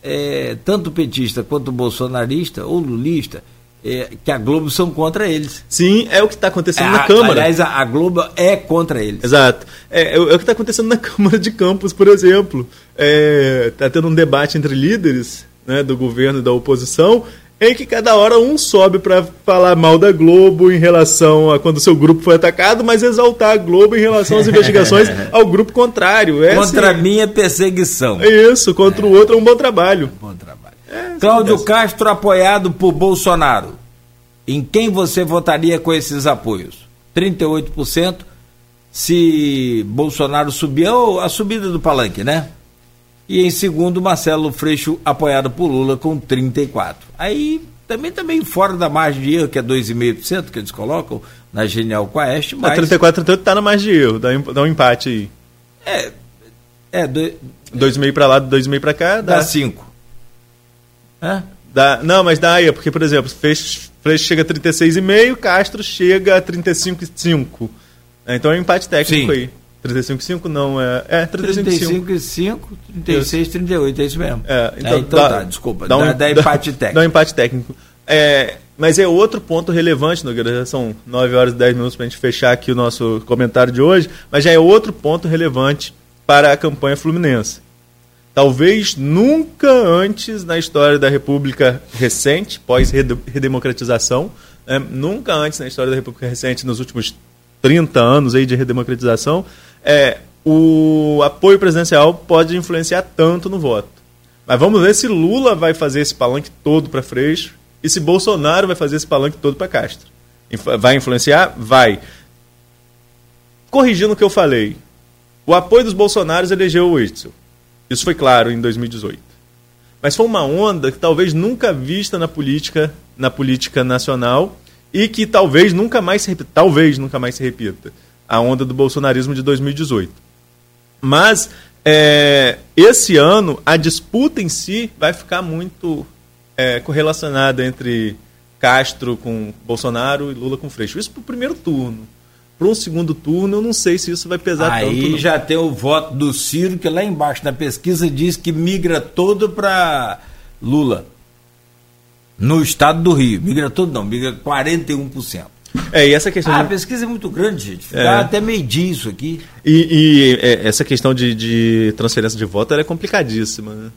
é, tanto o petista quanto o bolsonarista ou lulista é, que a Globo são contra eles. Sim, é o que está acontecendo é, na a, Câmara. Aliás, a, a Globo é contra eles. Exato. É, é, é o que está acontecendo na Câmara de Campos, por exemplo. Está é, tendo um debate entre líderes, né, do governo e da oposição, em que cada hora um sobe para falar mal da Globo em relação a quando o seu grupo foi atacado, mas exaltar a Globo em relação às investigações ao grupo contrário. É contra assim, a minha perseguição. É isso, contra é. o outro é um bom trabalho. É um bom trabalho. É, Cláudio Castro apoiado por Bolsonaro. Em quem você votaria com esses apoios? trinta e oito por cento se Bolsonaro subir, ou a subida do palanque, né? E em segundo, Marcelo Freixo, apoiado por Lula, com trinta e quatro por cento. Aí, também, também fora da margem de erro, que é dois vírgula cinco por cento, que eles colocam na Genial Quest, mas... A trinta e quatro por cento está na margem de erro, dá um empate aí. É, é... dois vírgula cinco por cento para lá, dois vírgula cinco por cento para cá, dá... Dá cinco por cento. Hã? Dá, não, mas dá aí, porque, por exemplo, Freixo, Freixo chega a trinta e seis vírgula cinco por cento, Castro chega a trinta e cinco vírgula cinco por cento. Então é um empate técnico. Sim. Aí. trinta e cinco vírgula cinco não é. É, trinta e cinco vírgula cinco, trinta e seis vírgula trinta e oito, é isso mesmo. É, então, é, então dá, tá, desculpa, dá, um, dá, dá empate dá, técnico. Dá um empate técnico. É, mas é outro ponto relevante, Nogueira, já são nove horas e dez minutos para a gente fechar aqui o nosso comentário de hoje, mas já é outro ponto relevante para a campanha fluminense. Talvez nunca antes na história da República recente, pós-redemocratização, né, nunca antes na história da República recente, nos últimos trinta anos aí de redemocratização, é, o apoio presidencial pode influenciar tanto no voto. Mas vamos ver se Lula vai fazer esse palanque todo para Freixo e se Bolsonaro vai fazer esse palanque todo para Castro. Vai influenciar? Vai. Corrigindo o que eu falei, o apoio dos bolsonaros elegeu o Itzel. Isso foi claro em dois mil e dezoito. Mas foi uma onda que talvez nunca vista na política, na política nacional, e que talvez nunca mais se repita, talvez nunca mais se repita, a onda do bolsonarismo de dois mil e dezoito. Mas é, esse ano a disputa em si vai ficar muito é, correlacionada entre Castro com Bolsonaro e Lula com Freixo. Isso para o primeiro turno. Para um segundo turno, eu não sei se isso vai pesar aí tanto. Aí já tem o voto do Ciro, que lá embaixo na pesquisa diz que migra todo para Lula. No estado do Rio. Migra todo não, migra quarenta e um por cento. É, e essa questão... Ah, de... a pesquisa é muito grande, gente. Dá é. até meio-dia isso aqui. E, e é, essa questão de, de transferência de voto, ela é complicadíssima, né?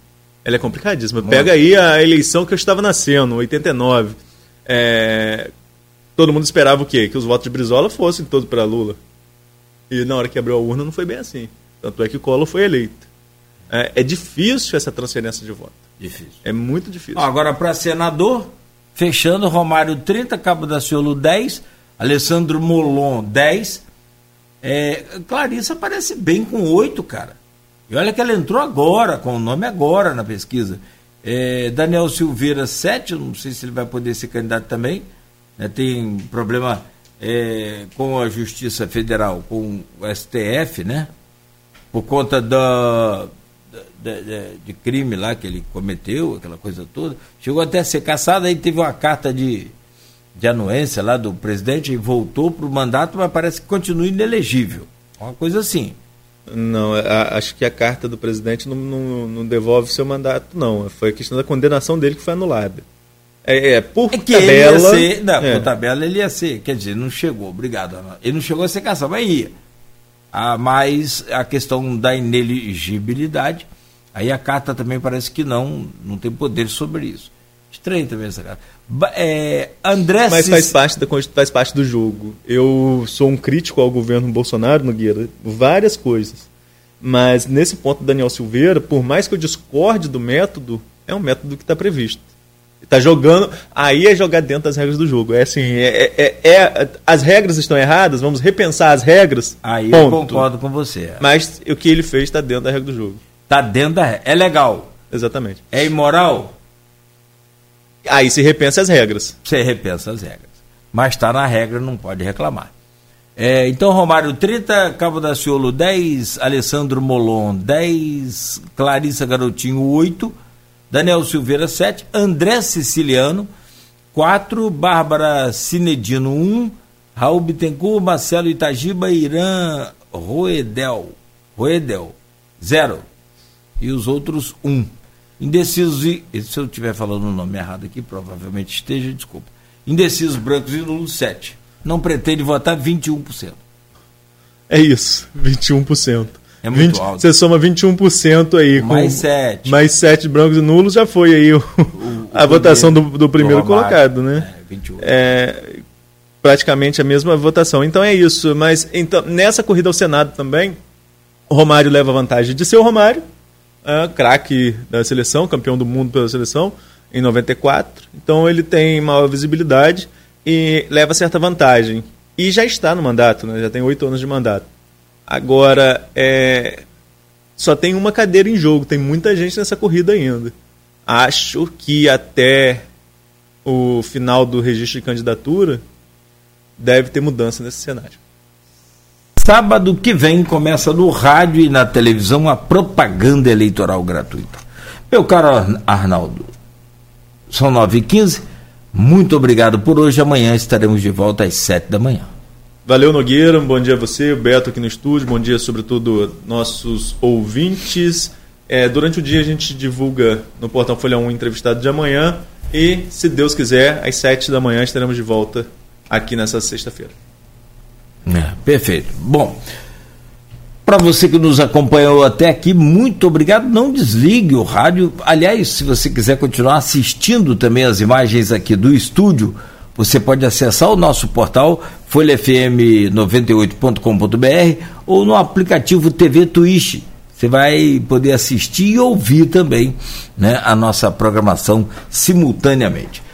Ela é complicadíssima. Muito. Pega aí a eleição que eu estava nascendo, oitenta e nove. É... Todo mundo esperava o quê? Que os votos de Brizola fossem todos para Lula. E na hora que abriu a urna não foi bem assim. Tanto é que o Collor foi eleito. É, é difícil essa transferência de voto. Difícil. É muito difícil. Agora, para senador, fechando, Romário trinta, Cabo Daciolo dez, Alessandro Molon dez, é, Clarissa aparece bem com oito, cara. E olha que ela entrou agora, com o nome agora na pesquisa. É, Daniel Silveira sete, não sei se ele vai poder ser candidato também, né, tem problema é, com a Justiça Federal, com o S T F, né? Por conta da... De, de, de crime lá que ele cometeu, aquela coisa toda, chegou até a ser cassado, aí teve uma carta de, de anuência lá do presidente e voltou para o mandato, mas parece que continua inelegível, uma coisa assim. Não, a, acho que a carta do presidente não, não, não devolve seu mandato, não, foi a questão da condenação dele que foi anulada. É, é por é que tabela... Ele ia ser, não, é. Por tabela ele ia ser, quer dizer, não chegou, obrigado, Ana. Ele não chegou a ser cassado, mas ia. Ah, mas a questão da inelegibilidade, aí a carta também parece que não, não tem poder sobre isso. Estranho também essa carta. É, André Mas faz parte, da, faz parte do jogo. Eu sou um crítico ao governo Bolsonaro, Nogueira, várias coisas. Mas nesse ponto do Daniel Silveira, por mais que eu discorde do método, é um método que está previsto. Está jogando, aí é jogar dentro das regras do jogo. É assim, é, é, é, é, as regras estão erradas, vamos repensar as regras. Aí ponto. Eu concordo com você. Mas o que ele fez está dentro da regra do jogo. Está dentro da regra. É legal. Exatamente. É imoral? Aí se repensa as regras. Você repensa as regras. Mas está na regra, não pode reclamar. É, então, Romário trinta, Cabo Daciolo dez, Alessandro Molon dez, Clarissa Garotinho oito, Daniel Silveira sete, André Siciliano quatro, Bárbara Cinedino um, Raul Bittencourt, Marcelo Itagiba, Irã Roedel Roedel zero e os outros um. Indecisos e, se eu estiver falando o nome errado aqui, provavelmente esteja, desculpa. Indecisos brancos e nulos, sete. Não pretende votar, vinte e um por cento. É isso, vinte e um por cento. É muito vinte, alto. Você soma vinte e um por cento aí. Mais com sete. Mais sete brancos e nulos já foi aí o, o, o a votação do, do primeiro colocado, né? É, vinte e um. É, praticamente a mesma votação. Então é isso. Mas então, nessa corrida ao Senado também, o Romário leva vantagem de ser o Romário, é, craque da seleção, campeão do mundo pela seleção, em noventa e quatro. Então ele tem maior visibilidade e leva certa vantagem. E já está no mandato, né? Já tem oito anos de mandato. Agora, é, só tem uma cadeira em jogo, tem muita gente nessa corrida ainda. Acho que até o final do registro de candidatura deve ter mudança nesse cenário. Sábado que vem começa no rádio e na televisão a propaganda eleitoral gratuita. Meu caro Arnaldo, são nove e quinze, muito obrigado por hoje, amanhã estaremos de volta às sete da manhã. Valeu, Nogueira, bom dia a você, o Beto aqui no estúdio, bom dia sobretudo nossos ouvintes. É, durante o dia a gente divulga no Portal Folha um entrevistado de amanhã e, se Deus quiser, às sete da manhã estaremos de volta aqui nessa sexta-feira. É, perfeito. Bom, para você que nos acompanhou até aqui, muito obrigado. Não desligue o rádio. Aliás, se você quiser continuar assistindo também as imagens aqui do estúdio, você pode acessar o nosso portal folha f m noventa e oito ponto com ponto b r ou no aplicativo T V Twitch. Você vai poder assistir e ouvir também, né, a nossa programação simultaneamente.